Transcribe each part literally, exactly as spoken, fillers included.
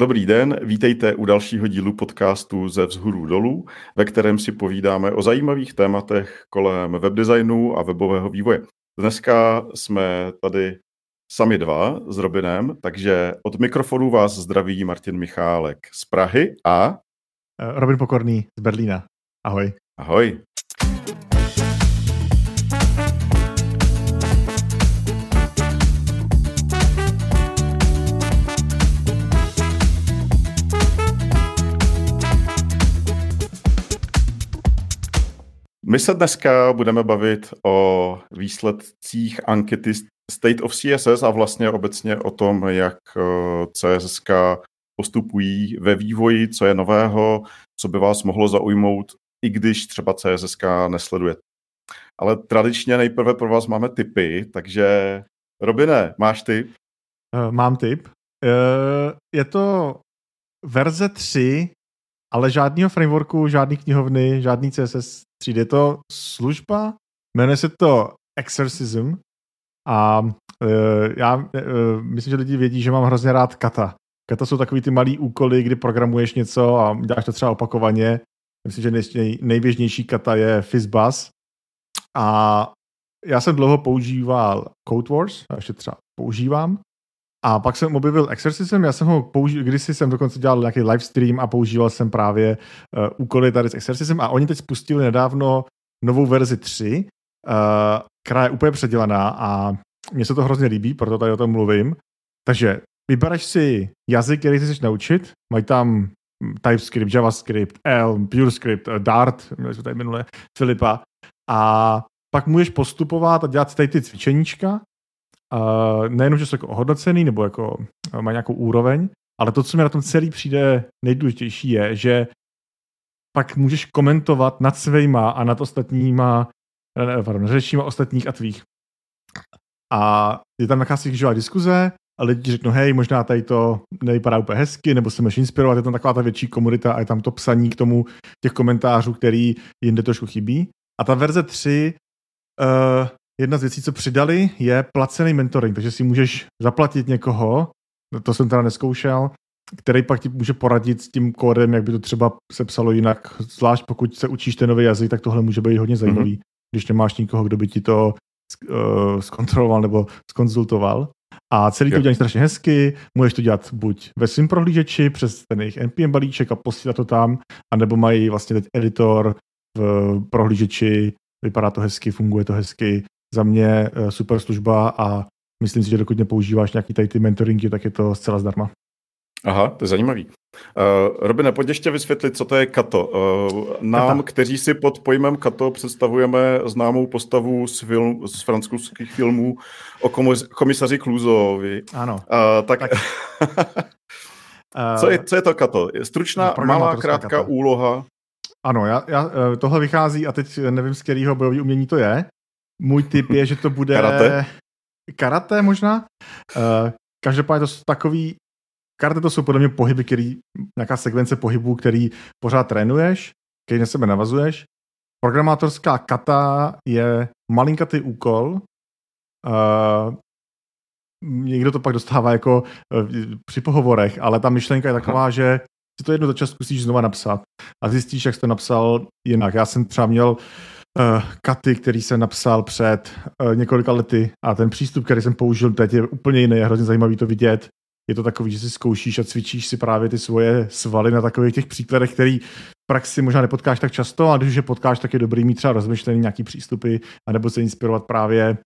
Dobrý den, vítejte u dalšího dílu podcastu ze Vzhůru dolů, ve kterém si povídáme o zajímavých tématech kolem webdesignu a webového vývoje. Dneska jsme tady sami dva s Robinem, takže od mikrofonu vás zdraví Martin Michálek z Prahy a... Robin Pokorný z Berlína. Ahoj. Ahoj. My se dneska budeme bavit o výsledcích ankety State of C S S a vlastně obecně o tom, jak C S S postupují ve vývoji, co je nového, co by vás mohlo zaujmout, i když třeba C S S nesledujete. Ale tradičně nejprve pro vás máme tipy, takže Robine, máš tip? Mám tip. Je to verze tři, ale žádného frameworku, žádný knihovny, žádný C S S třídy. Je to služba, jmenuje se to Exercism a e, já e, myslím, že lidi vědí, že mám hrozně rád kata. Kata jsou takový ty malý úkoly, kdy programuješ něco a děláš to třeba opakovaně. Myslím, že nej, nejběžnější kata je FizzBuzz a já jsem dlouho používal Code Wars, a ještě třeba používám. A pak jsem objevil Exercism, já jsem ho použil, kdysi jsem dokonce dělal nějaký live stream a používal jsem právě uh, úkoly tady s Exercism a oni teď spustili nedávno novou verzi tři, uh, která je úplně předělaná a mně se to hrozně líbí, proto tady o tom mluvím. Takže vybereš si jazyk, který si chceš naučit, mají tam TypeScript, JavaScript, Elm, PureScript, Dart, měli jsme tady minule Filipa a pak můžeš postupovat a dělat tady ty cvičeníčka. Uh, nejenom, že jsou jako ohodnocený nebo jako uh, mají nějakou úroveň, ale to, co mi na tom celý přijde nejdůležitější, je, že pak můžeš komentovat nad svýma a nad ostatníma, ne, pardon, nad řečníma ostatních a tvých. A je tam nějaká si živá diskuze a lidi ti řeknou, hej, možná tady to nevypadá úplně hezky, nebo se můžeš inspirovat, je tam taková ta větší komunita a je tam to psaní k tomu těch komentářů, který jinde trošku chybí. A ta verze tři uh, jedna z věcí, co přidali, je placený mentoring, takže si můžeš zaplatit někoho, to jsem teda neskoušel, který pak ti může poradit s tím kódem, jak by to třeba se psalo jinak, zvlášť pokud se učíš ten nový jazyk, tak tohle může být hodně zajímavý, mm-hmm. když nemáš nikoho, kdo by ti to uh, zkontroloval nebo zkonzultoval. A celý to dělají strašně hezky, můžeš to dělat buď ve svým prohlížeči, přes ten jejich N P M balíček a posílat to tam, anebo mají vlastně teď editor v prohlížeči, vypadá to hezky, funguje to hezky. Za mě super služba a myslím si, že dokud nepoužíváš nějaký tady ty mentoringy, tak je to zcela zdarma. Aha, to je zajímavý. Uh, Robine, pojď ještě vysvětlit, co to je kato. Uh, nám, Kata. Kteří si pod pojmem kato představujeme známou postavu z, film, z francouzských filmů o komis- komisaři Clouseauovi. Ano. Uh, tak... tak. co, je, co je to kato? Stručná, no, malá, krátká kata. Úloha? Ano, já, já, tohle vychází a teď nevím, z kterého bojového umění to je. Můj tip je, že to bude... Karate? Karate možná. Uh, každopádně to jsou takový... Karate to jsou podle mě pohyby, který... Nějaká sekvence pohybů, který pořád trénuješ, který na sebe navazuješ. Programátorská kata je malinkatý úkol. Uh, někdo to pak dostává jako uh, při pohovorech, ale ta myšlenka je taková, Aha. že si to jednou za čas zkusíš znova napsat a zjistíš, jak jsi to napsal jinak. Já jsem třeba měl katy, který jsem napsal před uh, několika lety a ten přístup, který jsem použil teď, je úplně jiný, je hrozně zajímavý to vidět. Je to takový, že si zkoušíš a cvičíš si právě ty svoje svaly na takových těch příkladech, který v praxi možná nepotkáš tak často, a když už je potkáš, tak je dobrý mít třeba rozmyšlený nějaký přístupy, anebo se inspirovat právě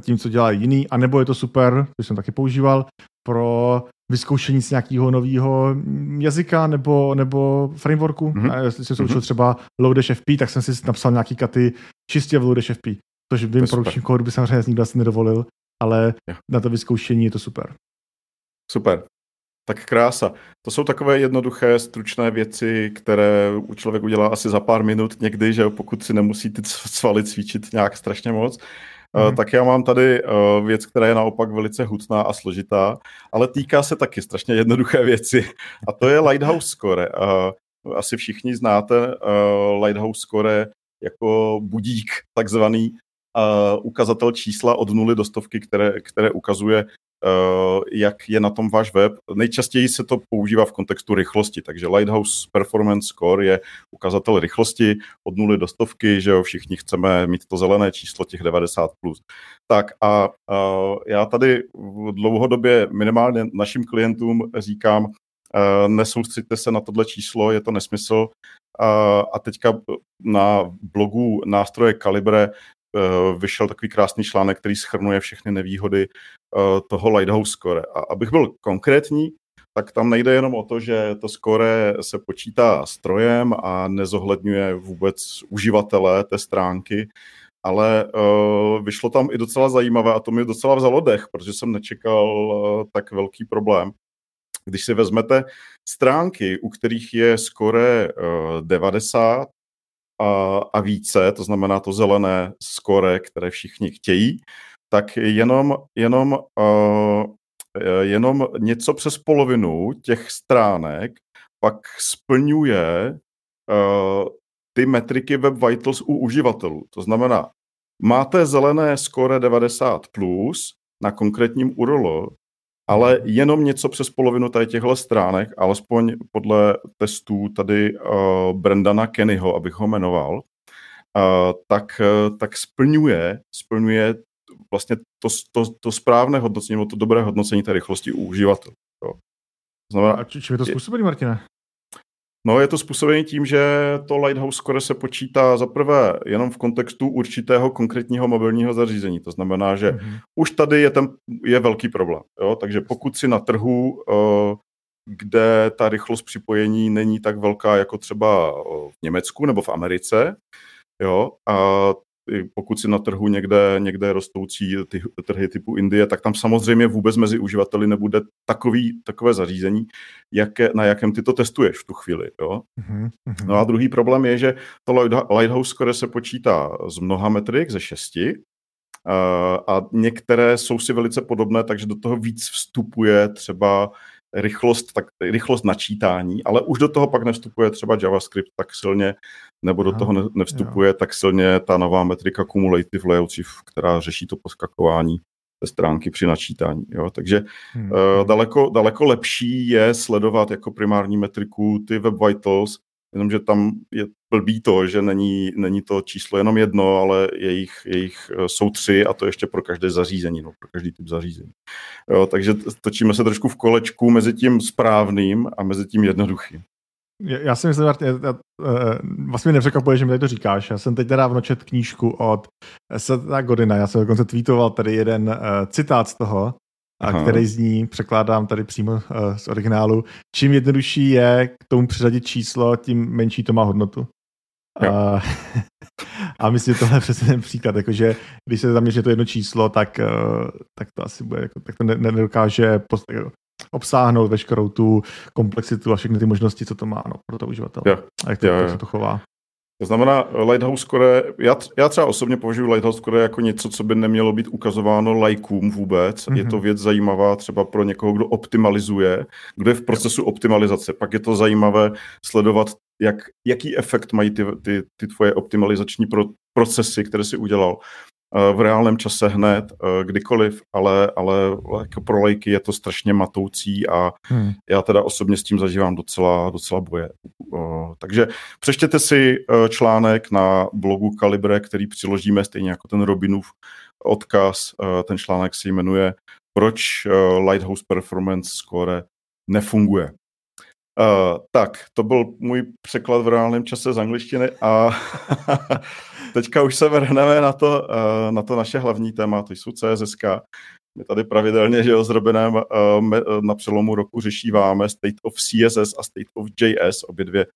tím, co dělá jiný, anebo je to super, to jsem taky používal, pro vyzkoušení z nějakého nového jazyka nebo, nebo frameworku. Mm-hmm. A jestli jsem se učil mm-hmm. třeba LoadashFP, tak jsem si napsal nějaký katy čistě v LoadashFP, což vím produkčním kódu by samozřejmě nikdo asi nedovolil, ale yeah. na to vyzkoušení je to super. Super. Tak krása. To jsou takové jednoduché, stručné věci, které člověk udělá asi za pár minut někdy, že pokud si nemusí ty svaly cvičit nějak strašně moc. Hmm. Tak já mám tady věc, která je naopak velice hutná a složitá, ale týká se taky strašně jednoduché věci. A to je Lighthouse Score. Asi všichni znáte Lighthouse Score jako budík, takzvaný ukazatel čísla od nuly do stovky, které, které ukazuje, jak je na tom váš web. Nejčastěji se to používá v kontextu rychlosti, takže Lighthouse Performance Score je ukazatel rychlosti od nuly do stovky, že jo, všichni chceme mít to zelené číslo těch devadesát plus. Tak a já tady dlouhodobě minimálně našim klientům říkám, nesoustřeďte se na tohle číslo, je to nesmysl. A teďka na blogu nástroje Calibre vyšel takový krásný článek, který shrnuje všechny nevýhody toho Lighthouse score. A abych byl konkrétní, tak tam nejde jenom o to, že to score se počítá strojem a nezohledňuje vůbec uživatele té stránky, ale vyšlo tam i docela zajímavé a to mi docela vzalo dech, protože jsem nečekal tak velký problém. Když si vezmete stránky, u kterých je skore devadesát a, a více, to znamená to zelené skore, které všichni chtějí, tak jenom, jenom, uh, jenom něco přes polovinu těch stránek pak splňuje uh, ty metriky Web Vitals u uživatelů. To znamená, máte zelené skore devadesát plus na konkrétním U R L, ale jenom něco přes polovinu tady těchto stránek, alespoň podle testů tady uh, Brandana Kennyho, abych ho jmenoval, uh, tak, uh, tak splňuje, splňuje vlastně to, to, to správné hodnocení, nebo to dobré hodnocení té rychlosti u uživatelů. Znamená, a čím je to způsobený, Martine? No, je to způsobený tím, že to Lighthouse score se počítá zaprvé jenom v kontextu určitého konkrétního mobilního zařízení. To znamená, že mm-hmm. už tady je, ten, je velký problém. Jo? Takže pokud si na trhu, kde ta rychlost připojení není tak velká, jako třeba v Německu nebo v Americe, jo, a pokud si na trhu někde, někde rostoucí ty trhy typu Indie, tak tam samozřejmě vůbec mezi uživateli nebude takový, takové zařízení, jaké, na jakém ty to testuješ v tu chvíli. Jo? Mm-hmm. No a druhý problém je, že to Lighthouse score se počítá z mnoha metrik, ze šesti, a některé jsou si velice podobné, takže do toho víc vstupuje třeba rychlost, tak, rychlost načítání, ale už do toho pak nevstupuje třeba JavaScript tak silně, nebo do no, toho ne, nevstupuje jo. tak silně ta nová metrika Cumulative Layout Shift, která řeší to poskakování ze stránky při načítání. Jo? Takže hmm. uh, daleko, daleko lepší je sledovat jako primární metriku ty Web Vitals, jenomže tam je blbý to, že není, není to číslo jenom jedno, ale jejich, jejich jsou tři a to ještě pro každé zařízení, no, pro každý typ zařízení. Jo, takže točíme se trošku v kolečku mezi tím správným a mezi tím jednoduchým. Já si myslím, Martin, já, já, vlastně nepřekvapuje, že mi tady to říkáš. Já jsem teď nedávno četl knížku od Setha Godina, já jsem dokonce tweetoval tady jeden uh, citát z toho, a který zní, překládám tady přímo uh, z originálu, čím jednodušší je k tomu přiřadit číslo, tím menší to má hodnotu. Uh, a myslím, že tohle je přesně ten příklad, jakože když se zaměří to jedno číslo, tak, uh, tak to asi bude, jako, tak to nedokáže post- obsáhnout veškerou tu komplexitu a všechny ty možnosti, co to má no, pro to uživatele. Yeah. A jak to, yeah, jak se to chová. To znamená, Lighthouse score, já, já třeba osobně považuji Lighthouse score jako něco, co by nemělo být ukazováno lajkům vůbec. Mm-hmm. Je to věc zajímavá třeba pro někoho, kdo optimalizuje, kdo je v procesu optimalizace. Pak je to zajímavé sledovat, jak, jaký efekt mají ty, ty, ty tvoje optimalizační pro, procesy, které jsi udělal v reálném čase hned, kdykoliv, ale, ale jako pro lajky je to strašně matoucí a hmm. já teda osobně s tím zažívám docela, docela boje. Takže přečtěte si článek na blogu Calibre, který přiložíme stejně jako ten Robinův odkaz. Ten článek se jmenuje Proč Lighthouse Performance Score nefunguje. Uh, tak, to byl můj překlad v reálném čase z angličtiny a teďka už se vrhneme na to, uh, na to naše hlavní téma, to jsou C S S. My tady pravidelně, že jo, s Robinem uh, na přelomu roku řešíváme State of C S S a State of J S, obě dvě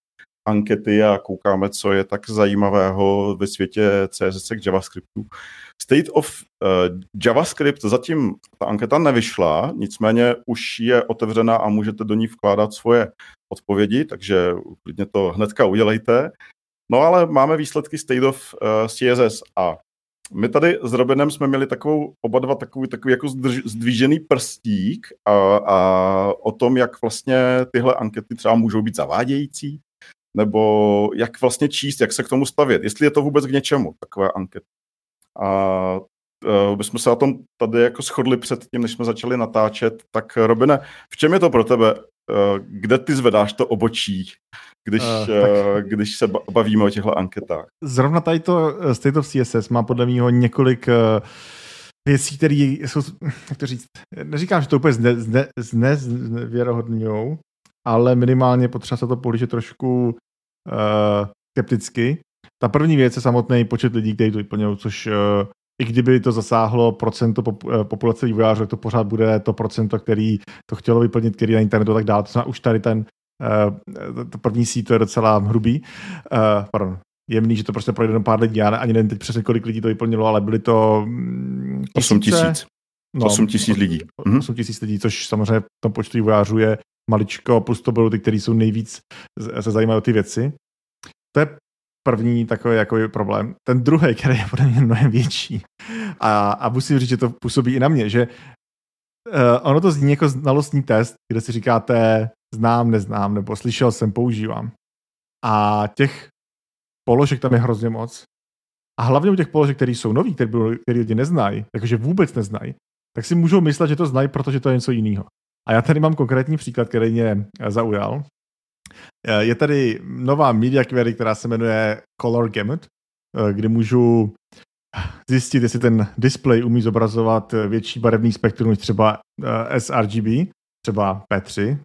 ankety a koukáme, co je tak zajímavého ve světě C S S k JavaScriptu. State of uh, JavaScript, zatím ta anketa nevyšla, nicméně už je otevřená a můžete do ní vkládat svoje odpovědi, takže klidně to hnedka udělejte. No ale máme výsledky State of uh, C S S a my tady s Robinem jsme měli takovou, oba dva takový, takový jako zdrž, zdvížený prstík a, a o tom, jak vlastně tyhle ankety třeba můžou být zavádějící, nebo jak vlastně číst, jak se k tomu stavět, jestli je to vůbec k něčemu, takové ankety. A Uh, my jsme se na tom tady jako shodli před tím, než jsme začali natáčet, tak Robine, v čem je to pro tebe? Uh, kde ty zvedáš to obočí, když, uh, uh, když se bavíme o těchto anketách? Zrovna tady to State of C S S má podle mého několik uh, věcí, které jsou, jak to říct, neříkám, že to úplně zne, zne, zne, znevěrohodňujou, ale minimálně potřeba se to pohlížet trošku uh, skepticky. Ta první věc je samotný počet lidí, kteří to vyplňují, což uh, i kdyby to zasáhlo procento populace vývojářů, to pořád bude to procento, který to chtělo vyplnit, který na internetu a tak dále. To znamená, už tady ten uh, to první sít, to je docela hrubý. Uh, pardon, jemný, že to prostě projde do pár lidí. Já ne, ani nevím teď přesně, kolik lidí to vyplnilo, ale byly to mm, osm tisíc. No, osm tisíc lidí. osm tisíc lidí, což samozřejmě v tom počtu vývojářů je maličko, plus to budou ty, kteří jsou nejvíc se zajímají o ty věci. To je první takový jako problém. Ten druhý, který je podle mě mnohem větší. A, a musím říct, že to působí i na mě, že uh, ono to zní jako znalostní test, kde si říkáte znám, neznám, nebo slyšel jsem, používám. A těch položek tam je hrozně moc. A hlavně u těch položek, které jsou nový, které lidi neznají, jakože vůbec neznají, tak si můžou myslet, že to znají, protože to je něco jiného. A já tady mám konkrétní příklad, který mě zaujal. Je tady nová media query, která se jmenuje Color Gamut, kdy můžu zjistit, jestli ten display umí zobrazovat větší barevný spektrum než třeba sRGB, třeba P tři,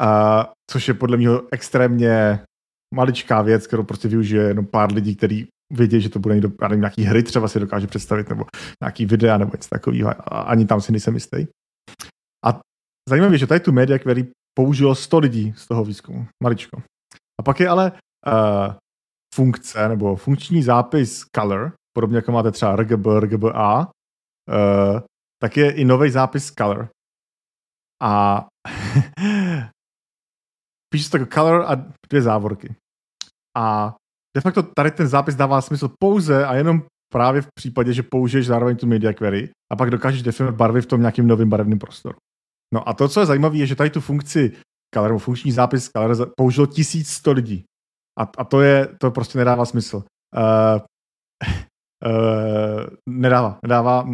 a což je podle mě extrémně maličká věc, kterou prostě využije jenom pár lidí, kteří vědí, že to bude někdo, nevím, nějaký hry třeba si dokáže představit, nebo nějaký videa, nebo něco takového, ani tam si nejsem jistý. A zajímavé, že tady tu media query použilo sto lidí z toho výzkumu, maličko. A pak je ale uh, funkce, nebo funkční zápis color, podobně jako máte třeba R G B, R G B A, uh, tak je i nový zápis color. A píše se tak color a dvě závorky. A de facto tady ten zápis dává smysl pouze a jenom právě v případě, že použiješ zároveň tu media query a pak dokážeš definovat barvy v tom nějakým novým barevným prostoru. No a to, co je zajímavé, je, že tady tu funkci color, funkční zápis color použilo tisíc sto lidí. A, a to je, to prostě nedává smysl. Uh, uh, nedává, nedává.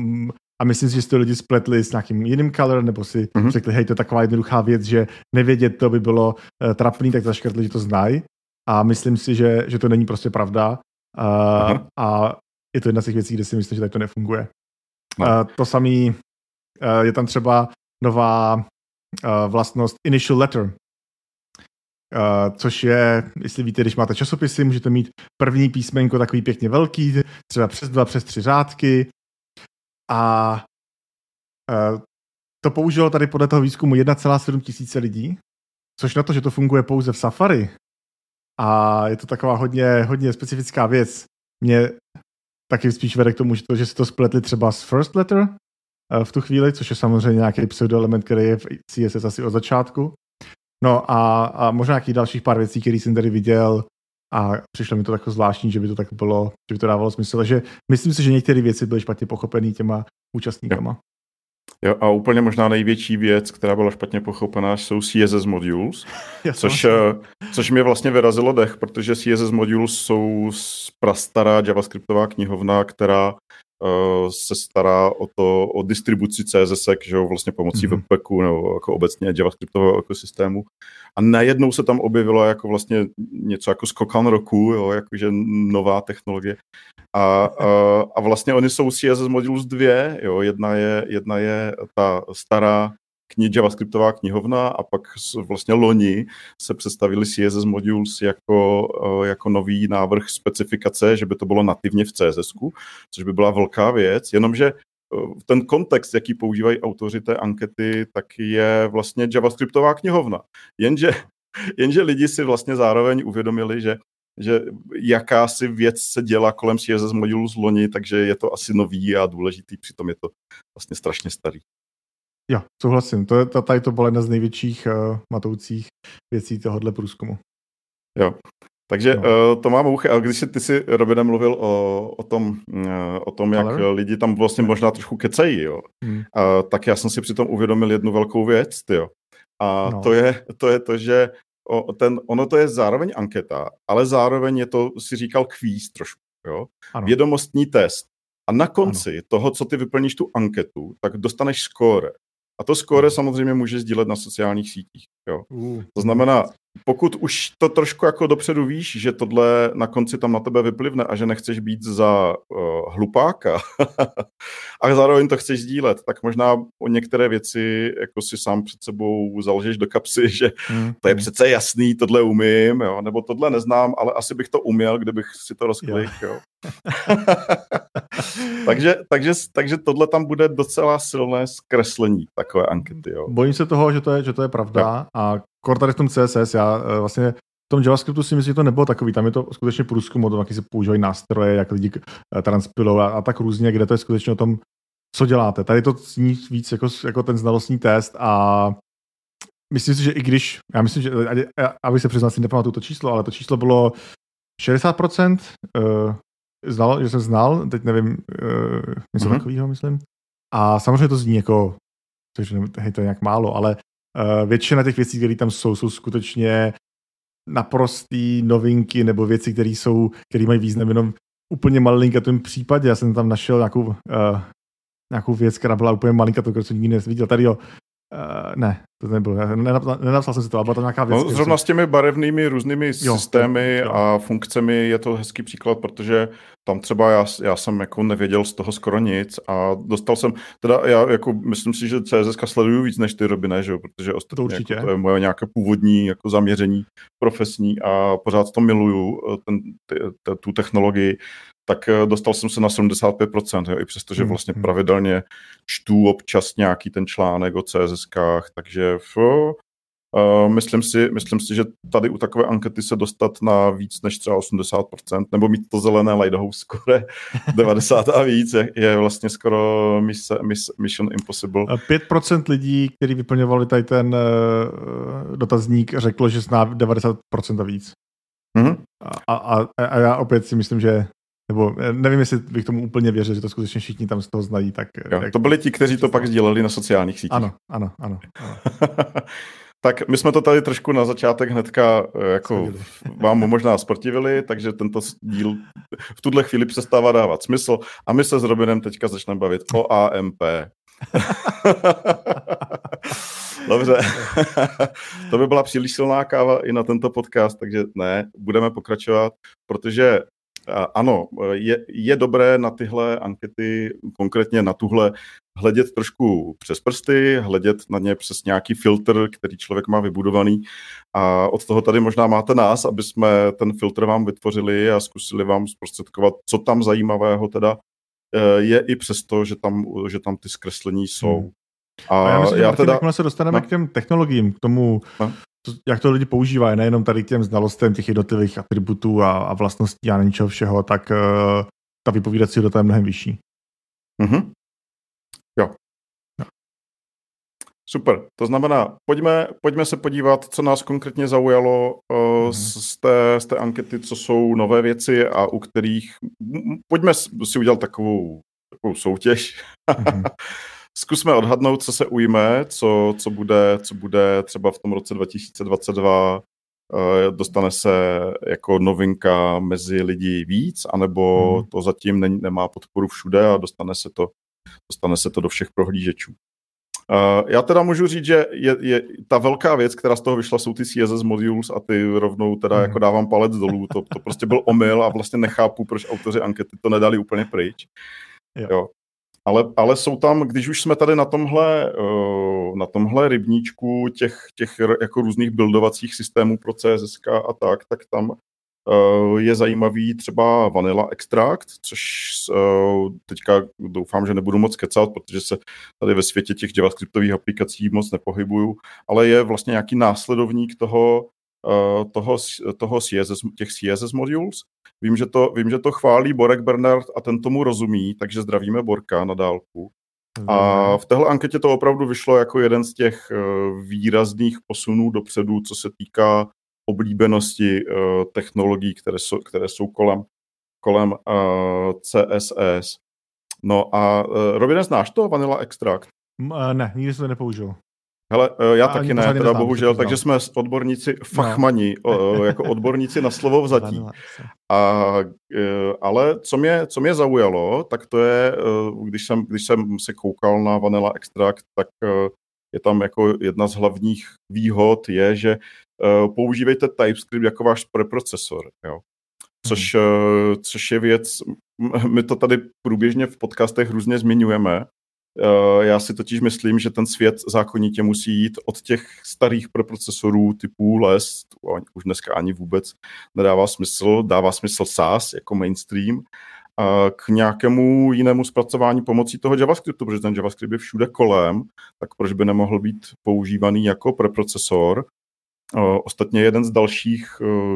A myslím si, že si to lidi spletli s nějakým jiným color, nebo si mm-hmm. řekli, hej, to je taková jednoduchá věc, že nevědět to by bylo uh, trapný, tak zaškrtli, že to znají. A myslím si, že, že to není prostě pravda. Uh, mm-hmm. A je to jedna z těch věcí, kde si myslím, že tak to nefunguje. No. Uh, to samý uh, je tam třeba nová uh, vlastnost initial letter, uh, což je, jestli víte, když máte časopisy, můžete mít první písmenko takový pěkně velký, třeba přes dva, přes tři řádky a uh, to použilo tady podle toho výzkumu jedna celá sedm tisíce lidí, což na to, že to funguje pouze v Safari a je to taková hodně, hodně specifická věc, mě taky spíš vede k tomu, že, to, že si to spletli třeba s first letter, v tu chvíli, což je samozřejmě nějaký pseudoelement, který je v C S S asi od začátku. No a, a možná nějakých dalších pár věcí, které jsem tady viděl a přišlo mi to takové zvláštní, že by to tak bylo, že by to dávalo smysl. Takže myslím si, že některé věci byly špatně pochopené těma účastníkama. Jo. jo a úplně možná největší věc, která byla špatně pochopená, jsou C S S modules, což, což mě vlastně vyrazilo dech, protože C S S modules jsou prastará javascriptová knihovna, která se stará o to, o distribuci C S S, že jo, vlastně pomocí mm-hmm. webpacku nebo jako obecně javascriptového ekosystému. A najednou se tam objevilo jako vlastně něco jako skokan roku, jo, jakože nová technologie. A, a, a vlastně oni jsou C S S modules dvě, jo, jedna je, jedna je ta stará kni, javascriptová knihovna a pak vlastně loni se představili C S S modules jako, jako nový návrh specifikace, že by to bylo nativně v C S S ku, což by byla velká věc, jenomže ten kontext, jaký používají autoři té ankety, tak je vlastně javascriptová knihovna. Jenže, jenže lidi si vlastně zároveň uvědomili, že že jakási věc se dělá kolem C S S modules loni, takže je to asi nový a důležitý, přitom je to vlastně strašně starý. Jo, souhlasím. To je, tady to byla jedna z největších uh, matoucích věcí tohohle průzkumu. Jo, takže no. uh, to mám uchy. A když jsi, ty si, Robine, mluvil o, o, tom, uh, o tom, jak Color? Lidi tam vlastně možná trošku kecají, jo, hmm. uh, tak já jsem si přitom uvědomil jednu velkou věc, tyjo. A no. to, je, to je to, že o, ten, ono to je zároveň anketa, ale zároveň je to, si říkal, kvíz trošku, jo. Ano. Vědomostní test. A na konci ano. toho, co ty vyplníš tu anketu, tak dostaneš skóre. A to skóre samozřejmě můžeš sdílet na sociálních sítích. Jo. Uh. To znamená, pokud už to trošku jako dopředu víš, že tohle na konci tam na tebe vyplivne a že nechceš být za uh, hlupáka a zároveň to chceš sdílet, tak možná o některé věci jako si sám před sebou založíš do kapsy, že mm. to je přece jasný, tohle umím, jo, nebo tohle neznám, ale asi bych to uměl, kdybych si to rozklik. Jo. Jo. takže, takže, takže tohle tam bude docela silné zkreslení takové ankety. Jo. Bojím se toho, že to je, že to je pravda tak. A kor tady v tom C S S, já vlastně v tom JavaScriptu si myslím, že to nebylo takový, tam je to skutečně průzkum o tom, jaký se používají nástroje, jak lidi transpilou a, a tak různě, kde to je skutečně o tom, co děláte. Tady to zní víc jako, jako ten znalostní test a myslím si, že i když, já myslím, že, abych se přiznal, si nepamatuju to číslo, ale to číslo bylo šedesát procent, uh, znal, že jsem znal, teď nevím, uh, něco mm-hmm. takového, myslím. A samozřejmě to zní jako, takže hej, to je nějak málo, ale Uh, většina těch věcí, které tam jsou, jsou skutečně naprostý novinky nebo věci, které jsou, které mají význam jenom úplně malinkatým případě. Já jsem tam našel nějakou, uh, nějakou věc, která byla úplně malinkatou, kterou jsem nikdy neviděl. Tady jo, uh, ne, to nebylo, nenapsal, nenapsal jsem si to, ale byla tam nějaká věc. No, zrovna jsem... s těmi barevnými různými jo, systémy jo. a funkcemi je to hezký příklad, protože tam třeba já, já jsem jako nevěděl z toho skoro nic a dostal jsem, teda já jako myslím si, že C S S sleduju víc než ty, Robine, že jo, protože ostatně to, jako to je moje nějaké původní jako zaměření profesní a pořád to miluju, ten, t, t, tu technologii, tak dostal jsem se na sedmdesát pět procent, jo, i přestože vlastně hmm. pravidelně čtu občas nějaký ten článek o C S S kách, takže fů, Uh, myslím si, myslím si, že tady u takové ankety se dostat na víc než třeba osmdesát procent, nebo mít to zelené lighthouse score devadesát a víc je, je vlastně skoro mise, mise, Mission Impossible. pět procent lidí, kteří vyplňovali tady ten uh, dotazník, řeklo, že zná devadesát procent a víc. Mm-hmm. A, a, a já opět si myslím, že nebo nevím, jestli bych tomu úplně věřil, že to skutečně všichni tam z toho znají. Tak, jo, jak... To byli ti, kteří to pak sdíleli na sociálních sítích. Ano, ano, ano. ano. Tak my jsme to tady trošku na začátek hnedka jako vám možná sportivili, takže tento díl v tuhle chvíli přestává dávat smysl a my se s Robinem teďka začneme bavit o A M P. Dobře, to by byla příliš silná káva i na tento podcast, takže ne, budeme pokračovat, protože ano, je, je dobré na tyhle ankety, konkrétně na tuhle, hledět trošku přes prsty, hledět na ně přes nějaký filtr, který člověk má vybudovaný. A od toho tady možná máte nás, aby jsme ten filtr vám vytvořili a zkusili vám zprostředkovat, co tam zajímavého teda je i přesto, že tam, že tam ty zkreslení jsou. Hmm. A, a já myslím, já že teda... jakmile se dostaneme no. k těm technologiím, k tomu, no. to, jak to lidi používají, nejenom tady k těm znalostem těch jednotlivých atributů a, a vlastností a něčeho všeho, tak uh, ta vypovídací data je mnohem vyšší. Mhm. Super, to znamená, pojďme, pojďme se podívat, co nás konkrétně zaujalo uh, z, té, z té ankety, co jsou nové věci a u kterých... Pojďme si udělat takovou, takovou soutěž. Mm-hmm. Zkusme odhadnout, co se ujme, co, co, bude, co bude třeba v tom roce dva tisíce dvacet dva. Uh, dostane se jako novinka mezi lidi víc, anebo mm. to zatím ne, nemá podporu všude a dostane se to, dostane se to do všech prohlížečů. Uh, já teda můžu říct, že je, je, ta velká věc, která z toho vyšla, jsou ty C S S modules a ty rovnou teda mm. jako dávám palec dolů, to, to prostě byl omyl a vlastně nechápu, proč autoři ankety to nedali úplně pryč. Jo. Jo. Ale, ale jsou tam, když už jsme tady na tomhle, uh, na tomhle rybníčku těch, těch jako různých buildovacích systémů pro C S S a tak, tak tam uh, je zajímavý třeba Vanilla Extract, což uh, teďka doufám, že nebudu moc kecat, protože se tady ve světě těch javascriptových aplikací moc nepohybuju, ale je vlastně nějaký následovník toho, uh, toho, toho C S S, těch C S S modules. Vím že, to, vím, že to chválí Borek Bernard a ten tomu rozumí, takže zdravíme Borka na dálku. Mm. A v téhle anketě to opravdu vyšlo jako jeden z těch uh, výrazných posunů dopředu, co se týká oblíbenosti uh, technologií, které jsou, které jsou kolem, kolem uh, C S S. No a uh, Robine, znáš to Vanilla Extract? M, uh, ne, nikdy jsem to nepoužil. Hele, já a taky ne, teda bohužel, takže jsme odborníci fachmani, no. jako odborníci na slovo vzatí. A, ale co mě, co mě zaujalo, tak to je, když jsem, když jsem se koukal na Vanilla Extract, tak je tam jako jedna z hlavních výhod je, že používejte TypeScript jako váš preprocesor, jo. Což, hmm. což je věc, my to tady průběžně v podcastech různě zmiňujeme. Já si totiž myslím, že ten svět zákonitě musí jít od těch starých preprocesorů typu les, už dneska ani vůbec nedává smysl, dává smysl Sass jako mainstream, k nějakému jinému zpracování pomocí toho JavaScriptu, protože ten JavaScript je všude kolem, tak proč by nemohl být používaný jako preprocesor. Ostatně jeden z dalších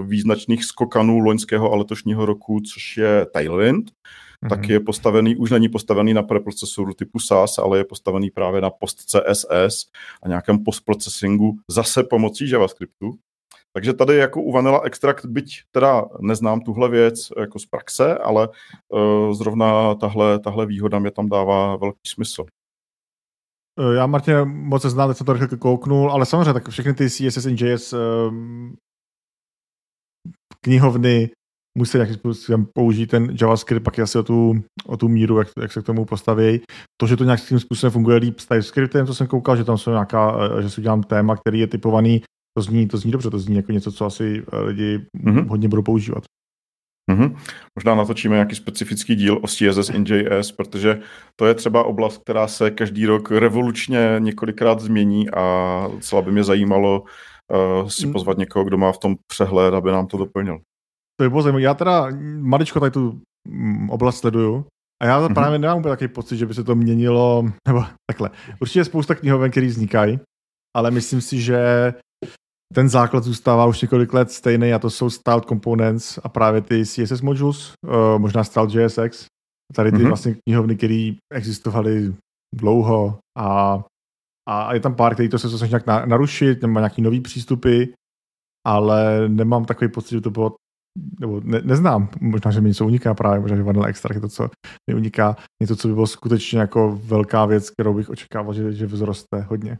význačných skokanů loňského a letošního roku, což je Tailwind, mm-hmm. tak je postavený, už není postavený na preprocesoru typu Sass, ale je postavený právě na Post C S S a nějakém postprocesingu zase pomocí JavaScriptu. Takže tady jako u Vanilla Extract, byť teda neznám tuhle věc jako z praxe, ale uh, zrovna tahle, tahle výhoda mě tam dává velký smysl. Já, Martine, moc neznám, teď jsem to rychle kouknul, ale samozřejmě tak všechny ty C S S and J S um, knihovny musí nějakým způsobem použít ten JavaScript, pak je asi o tu, o tu míru, jak, jak se k tomu postaví. To, že to nějakým způsobem funguje líp s TypeScriptem, co jsem koukal, že tam jsou nějaká, že si udělám téma, který je typovaný, to zní, to zní dobře, to zní jako něco, co asi lidi mm-hmm. hodně budou používat. Mm-hmm. Možná natočíme nějaký specifický díl o C S S in J S, protože to je třeba oblast, která se každý rok revolučně několikrát změní a celá by mě zajímalo uh, si pozvat někoho, kdo má v tom přehled, aby nám to doplnil. To je bylo zajímavé. Já teda maličko tady tu oblast sleduju a já mm-hmm. právě nemám úplně takový pocit, že by se to měnilo, nebo takhle. Určitě je spousta knihoven, které vznikají, ale myslím si, že ten základ zůstává už několik let stejný a to jsou Styled Components a právě ty C S S modules, možná Styled J S X. Tady ty mm-hmm. vlastně knihovny, které existovaly dlouho a, a je tam pár, který to se snaží nějak narušit, nemá nějaký nový přístupy, ale nemám takový pocit, že to bylo, nebo ne, neznám, možná, že mi něco uniká právě, možná, že Vanilla Extract je to, co mi uniká, něco, co by bylo skutečně jako velká věc, kterou bych očekával, že, že vzroste hodně.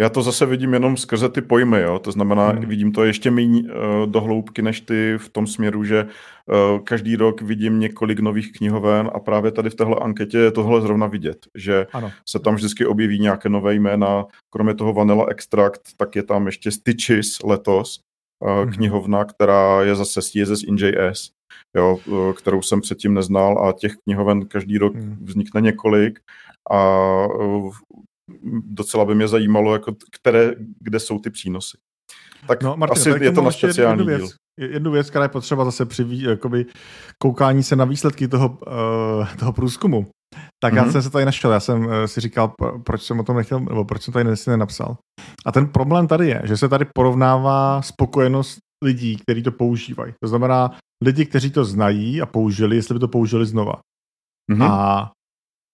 Já to zase vidím jenom skrze ty pojmy, jo? To znamená, hmm. vidím to ještě méně uh, do hloubky než ty v tom směru, že uh, každý rok vidím několik nových knihoven a právě tady v téhle anketě je tohle zrovna vidět, že ano. se tam vždycky objeví nějaké nové jména, kromě toho Vanilla Extract, tak je tam ještě Stitches letos, uh, knihovna, hmm. která je zase C S S in J S, jo? Uh, kterou jsem předtím neznal a těch knihoven každý rok hmm. vznikne několik a uh, docela by mě zajímalo, jako které, kde jsou ty přínosy. Tak no, Martin, asi tak je to na speciální jednu věc, díl. Jednu věc, která je potřeba zase při jakoby, koukání se na výsledky toho, uh, toho průzkumu. Tak mm-hmm. já jsem se tady našel, já jsem uh, si říkal, proč jsem o tom nechtěl, nebo proč jsem tady nesli nenapsal. A ten problém tady je, že se tady porovnává spokojenost lidí, kteří to používají. To znamená lidi, kteří to znají a použili, jestli by to použili znova. Mm-hmm. A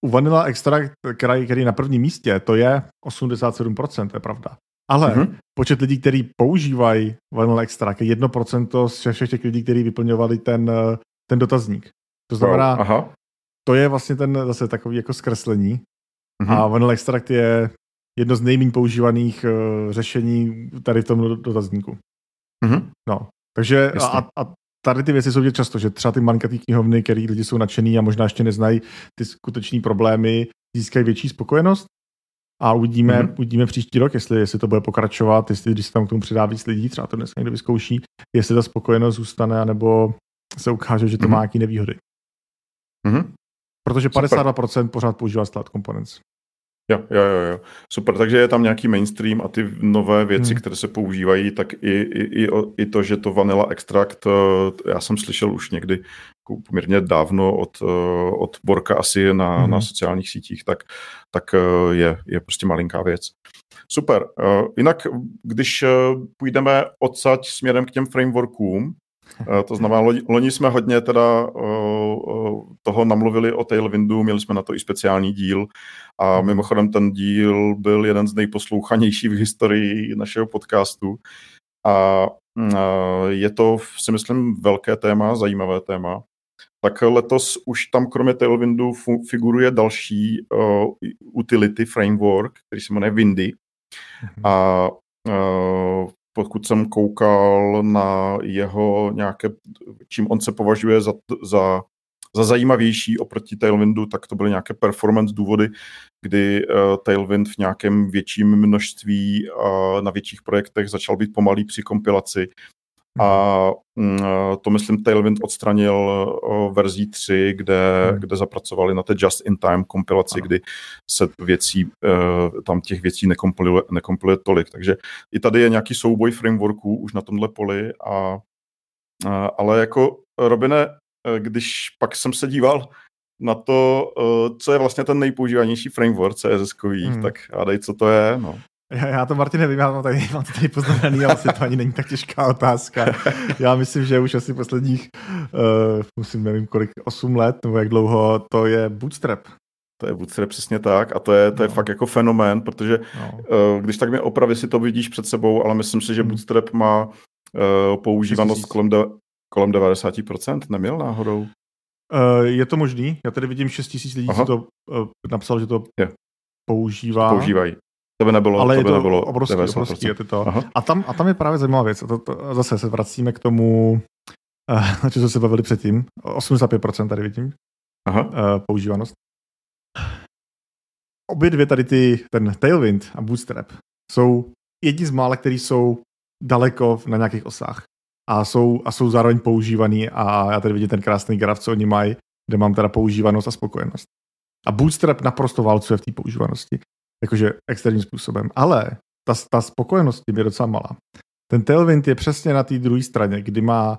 u Vanilla Extract, který, který je na prvním místě, to je osmdesát sedm procent, to je pravda. Ale mm-hmm. počet lidí, kteří používají Vanilla Extract, je jedno procento z všech těch lidí, kteří vyplňovali ten, ten dotazník. To znamená, wow, to je vlastně ten zase takový jako zkreslení. Mm-hmm. A Vanilla Extract je jedno z nejméně používaných uh, řešení tady v tom dotazníku. Mm-hmm. No, takže a, a tady ty věci jsou dět často, že třeba ty mankatý knihovny, který lidi jsou nadšený a možná ještě neznají ty skuteční problémy, získají větší spokojenost a uvidíme, mm-hmm. uvidíme příští rok, jestli, jestli to bude pokračovat, jestli když se tam k tomu přidá víc lidí, třeba to dneska někdo vyzkouší, jestli ta spokojenost zůstane, nebo se ukáže, že to mm-hmm. má nějaké nevýhody. Mm-hmm. Protože padesát dva procent Super. Pořád používá Styled Components. Jo, jo, jo. Super, takže je tam nějaký mainstream a ty nové věci, hmm. které se používají, tak i, i, i, i to, že to Vanilla Extract, já jsem slyšel už někdy poměrně dávno od, od Borka asi na, hmm. na sociálních sítích, tak, tak je, je prostě malinká věc. Super, jinak když půjdeme odsať směrem k těm frameworkům, to znamená, loni, loni jsme hodně teda uh, toho namluvili o Tailwindu, měli jsme na to i speciální díl a mimochodem ten díl byl jeden z nejposlouchanějších v historii našeho podcastu a uh, je to, si myslím, velké téma, zajímavé téma. Tak letos už tam kromě Tailwindu figuruje další uh, utility framework, který se jmenuje Windy, A uh, pokud jsem koukal na jeho nějaké, čím on se považuje za, za, za zajímavější oproti Tailwindu, tak to byly nějaké performance důvody, kdy uh, Tailwind v nějakém větším množství uh, na větších projektech začal být pomalý při kompilaci. A to, myslím, Tailwind odstranil verzí tři, kde, hmm. kde zapracovali na té just-in-time kompilaci, ano. kdy se věcí, tam těch věcí nekompiluje, nekompiluje tolik. Takže i tady je nějaký souboj frameworků už na tomhle poli. A, a, ale jako, Robine, když pak jsem se díval na to, co je vlastně ten nejpoužívanější framework C S S-kový, hmm. tak hádej, co to je, no. Já to, Martin, nevím, já mám, tady, mám to tady poznamenaný, ale asi to ani není tak těžká otázka. Já myslím, že už asi posledních, uh, musím, nevím kolik, osm let, nebo jak dlouho, to je Bootstrap. To je Bootstrap, přesně tak, a to je, to je no. fakt jako fenomén, protože no. uh, když tak mě opravdu si to vidíš před sebou, ale myslím si, že Bootstrap má uh, používanost kolem, de, kolem devadesát procent, neměl náhodou? Uh, je to možný, já tady vidím šest tisíc lidí, co to uh, napsal, že to je. používá. Používají. To by nebylo, ale to by je to nebylo obrovský, obrovský je to. A tam, a tam je právě zajímavá věc. A to, to, zase se vracíme k tomu, na co jsme se bavili předtím. osmdesát pět procent tady vidím. Aha. Uh, používanost. Obě dvě tady ty, ten Tailwind a Bootstrap, jsou jedni z mála, který jsou daleko na nějakých osách. A jsou, a jsou zároveň používaný. A já tady vidím ten krásný graf, co oni mají, kde mám teda používanost a spokojenost. A Bootstrap naprosto válcuje v té používanosti. Jakože extrémním způsobem. Ale ta, ta spokojenost tím je docela malá. Ten Tailwind je přesně na té druhé straně, kdy má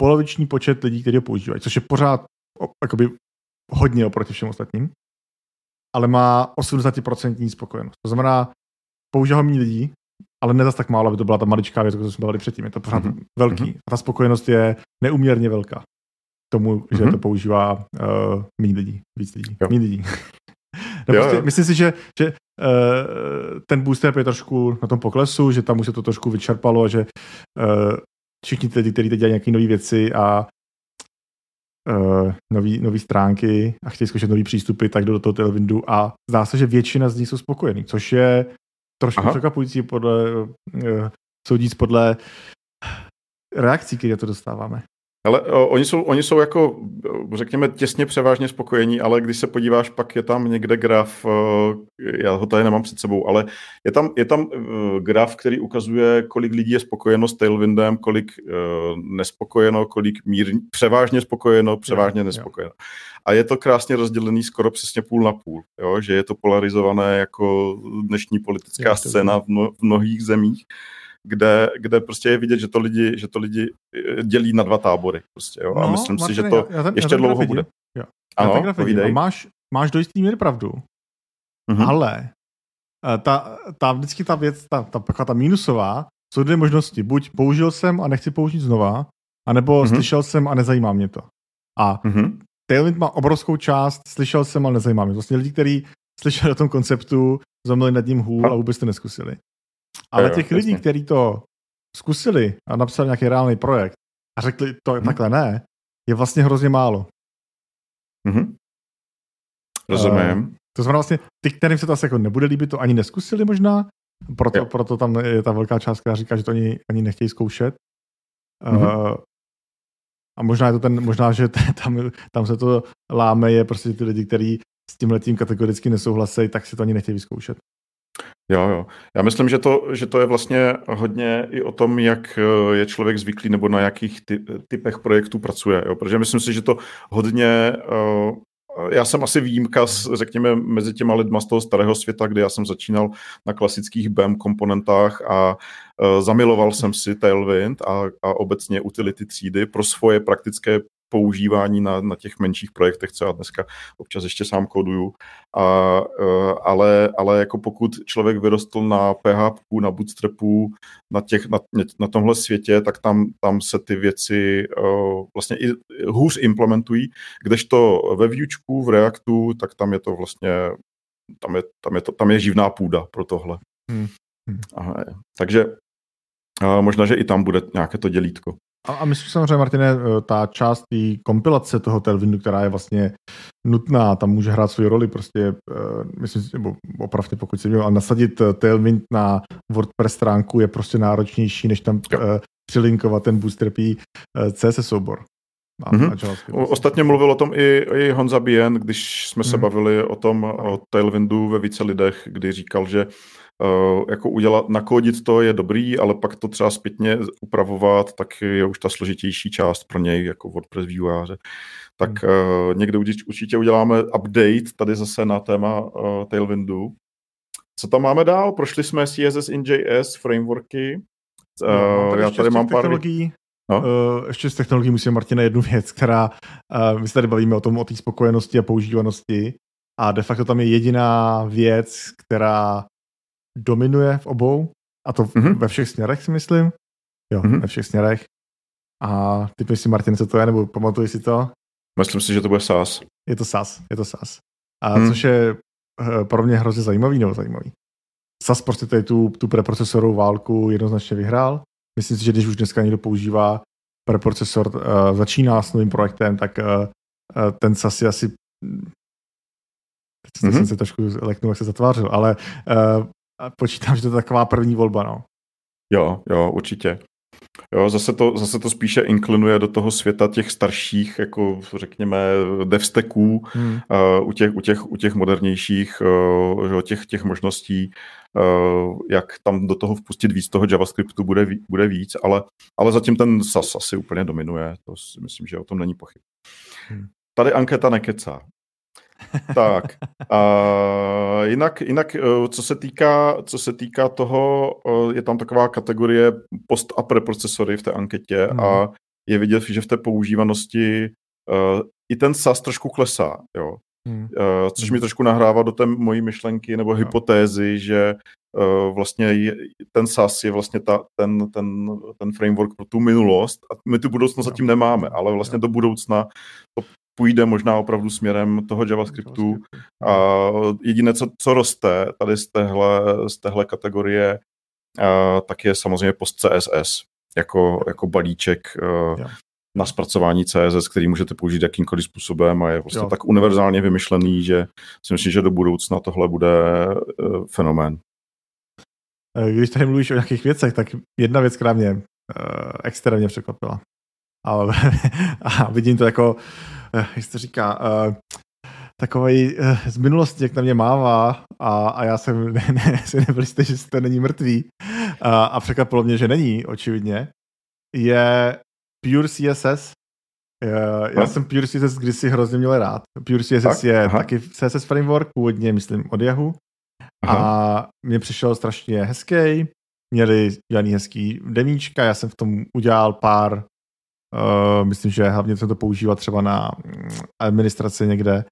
poloviční počet lidí, kteří ho používají, což je pořád jakoby hodně oproti všem ostatním, ale má osmdesát procent spokojenost. To znamená, používá ho méně lidí, ale ne zas tak málo, aby to byla ta maličká věc, kterou jsme bavili předtím. Je to pořád mm-hmm. velký. A ta spokojenost je neúměrně velká k tomu, mm-hmm. že to používá uh, méně lidí, víc lidí. Méně lidí. No prostě, myslím si, že, že uh, ten Bootstrap je trošku na tom poklesu, že tam už se to trošku vyčerpalo a že uh, všichni ty, kteří teď dělají nějaké nové věci a uh, nové stránky a chtějí zkoušet nové přístupy, tak jdou do toho Tailwindu a zdá se, že většina z nich jsou spokojený, což je trošku překvapující podle uh, soudíc podle reakcí, které to dostáváme. Ale o, oni jsou, oni jsou jako, řekněme, těsně převážně spokojení, ale když se podíváš, pak je tam někde graf, já ho tady nemám před sebou, ale je tam, je tam graf, který ukazuje, kolik lidí je spokojeno s Tailwindem, kolik nespokojeno, kolik mírně, převážně spokojeno, převážně nespokojeno. A je to krásně rozdělený skoro přesně půl na půl, jo? Že je to polarizované jako dnešní politická scéna v, mno, v mnohých zemích. Kde, kde prostě je vidět, že to lidi, že to lidi dělí na dva tábory. Prostě, jo? A no, myslím Martin, si, že to já ten, ještě dlouho vidím. Bude. Jo. Ano, povídej. Máš, máš do jistý míry pravdu, mm-hmm. ale ta, ta, vždycky ta věc, ta, ta, ta minusová, jsou dvě možnosti. Buď použil jsem a nechci použít znova, anebo mm-hmm. slyšel jsem a nezajímá mě to. A mm-hmm. Tailwind má obrovskou část, slyšel jsem a nezajímá mě. Vlastně lidi, kteří slyšeli o tom konceptu, zamleli nad ním hůl a, a vůbec to neskusili. Ale těch jo, lidí, kteří to zkusili a napsali nějaký reálný projekt a řekli to hmm. takhle ne, je vlastně hrozně málo. Hmm. Rozumím. Uh, to znamená vlastně, ty, kterým se to asi jako nebude líbit, to ani neskusili možná, proto, proto tam je ta velká část, která říká, že to ani, ani nechtějí zkoušet. Uh, hmm. A možná je to ten, možná, že tam, tam se to láme, je prostě ty lidi, kteří s tímhletím kategoricky nesouhlasejí, tak si to ani nechtějí vyzkoušet. Jo, jo. Já myslím, že to, že to je vlastně hodně i o tom, jak je člověk zvyklý nebo na jakých ty, typech projektů pracuje. Jo? Protože myslím si, že to hodně... Uh, já jsem asi výjimka, s, řekněme, mezi těma lidma z toho starého světa, kdy já jsem začínal na klasických B E M komponentách a uh, zamiloval jsem si Tailwind a, a obecně utility třídy pro svoje praktické používání na, na těch menších projektech, co já dneska občas ještě sám koduju. A, ale, ale jako pokud člověk vyrostl na P H P, na Bootstrapu, na, těch, na, na tomhle světě, tak tam, tam se ty věci uh, vlastně i hůř implementují, kdežto ve Vuečku, v Reactu, tak tam je to vlastně, tam je, tam je, to, tam je živná půda pro tohle. Hmm. Aha, takže uh, možná, že i tam bude nějaké to dělítko. A, a myslím samozřejmě, Martine, ta část té kompilace toho Tailwindu, která je vlastně nutná, tam může hrát svou roli, prostě, myslím, nebo opravdu, pokud si měl, ale nasadit Tailwind na WordPress stránku je prostě náročnější, než tam jo. přilinkovat ten bootstrapý C S S soubor. A, mm-hmm. a JavaScript. Ostatně mluvil o tom i, i Honza Bien, když jsme mm-hmm. se bavili o tom, o Tailwindu ve Více lidech, kdy říkal, že Uh, jako udělat, nakodit to je dobrý, ale pak to třeba zpětně upravovat, tak je už ta složitější část pro něj, jako WordPress vývojáře. Tak uh, někde určitě uděláme update tady zase na téma uh, Tailwindu. Co tam máme dál? Prošli jsme C S S in J S, frameworky. Uh, no, tady já tady mám pár... No? Uh, ještě z technologií musím, Martina, jednu věc, která, uh, my se tady bavíme o tom, o té spokojenosti a používanosti a de facto tam je jediná věc, která dominuje v obou, a to mm-hmm. ve všech směrech si myslím. Jo, mm-hmm. ve všech směrech. A ty myslím, Martin, co to je, nebo pamatuj si to? Myslím si, že to bude Sass. Je to Sass, je to Sass. A mm. což je pro mě hrozně zajímavý, nebo zajímavý. Sass prostě tady tu, tu preprocesorovou válku jednoznačně vyhrál. Myslím si, že když už dneska někdo používá preprocesor, uh, začíná s novým projektem, tak uh, uh, ten Sass je asi... Teď mm-hmm. jsem se trošku leknul, jak se zatvářil, ale uh, počítám, že to je taková první volba, no. Jo, jo, určitě. Jo, zase to, zase to spíše inklinuje do toho světa těch starších, jako řekněme, devsteků, hmm. uh, u, těch, u, těch, u těch modernějších, uh, těch, těch možností, uh, jak tam do toho vpustit víc toho JavaScriptu bude, bude víc, ale, ale zatím ten Sass asi úplně dominuje, to si myslím, že o tom není pochyb. Hmm. Tady anketa nekecá. Tak, uh, jinak, jinak uh, co se týká, co se týká toho, uh, je tam taková kategorie post a preprocesory v té anketě mm. a je vidět, že v té používanosti uh, i ten Sass trošku klesá, jo. Mm. Uh, což mi trošku nahrává do té mojí myšlenky nebo no. hypotézy, že uh, vlastně je, ten Sass je vlastně ta, ten, ten, ten framework pro tu minulost a my tu budoucnost no. zatím nemáme, ale vlastně no. do budoucna to půjde možná opravdu směrem toho JavaScriptu. A jediné, co, co roste tady z téhle, z téhle kategorie, a, tak je samozřejmě post C S S, jako, jako balíček a, na zpracování C S S, který můžete použít jakýmkoliv způsobem a je vlastně jo. tak univerzálně vymyšlený, že si myslím, že do budoucna tohle bude uh, fenomén. Když tady mluvíš o nějakých věcech, tak jedna věc, která mě uh, extrémně překvapila. Ale a vidím to jako, jak se to říká, uh, takovej uh, z minulosti, jak na mě mává a, a já jsem ne, ne, si nebyl jistý, že to není mrtvý uh, a překvapilo mě, že není, očividně, je Pure C S S. Uh, já jsem Pure C S S kdysi hrozně měl rád. Pure C S S tak? je Aha. taky C S S framework, původně myslím od Yahoo. Aha. A mně přišel strašně hezký, měli dělaný hezký demíčka, já jsem v tom udělal pár Uh, myslím, že hlavně jsem to používal třeba na administraci někde.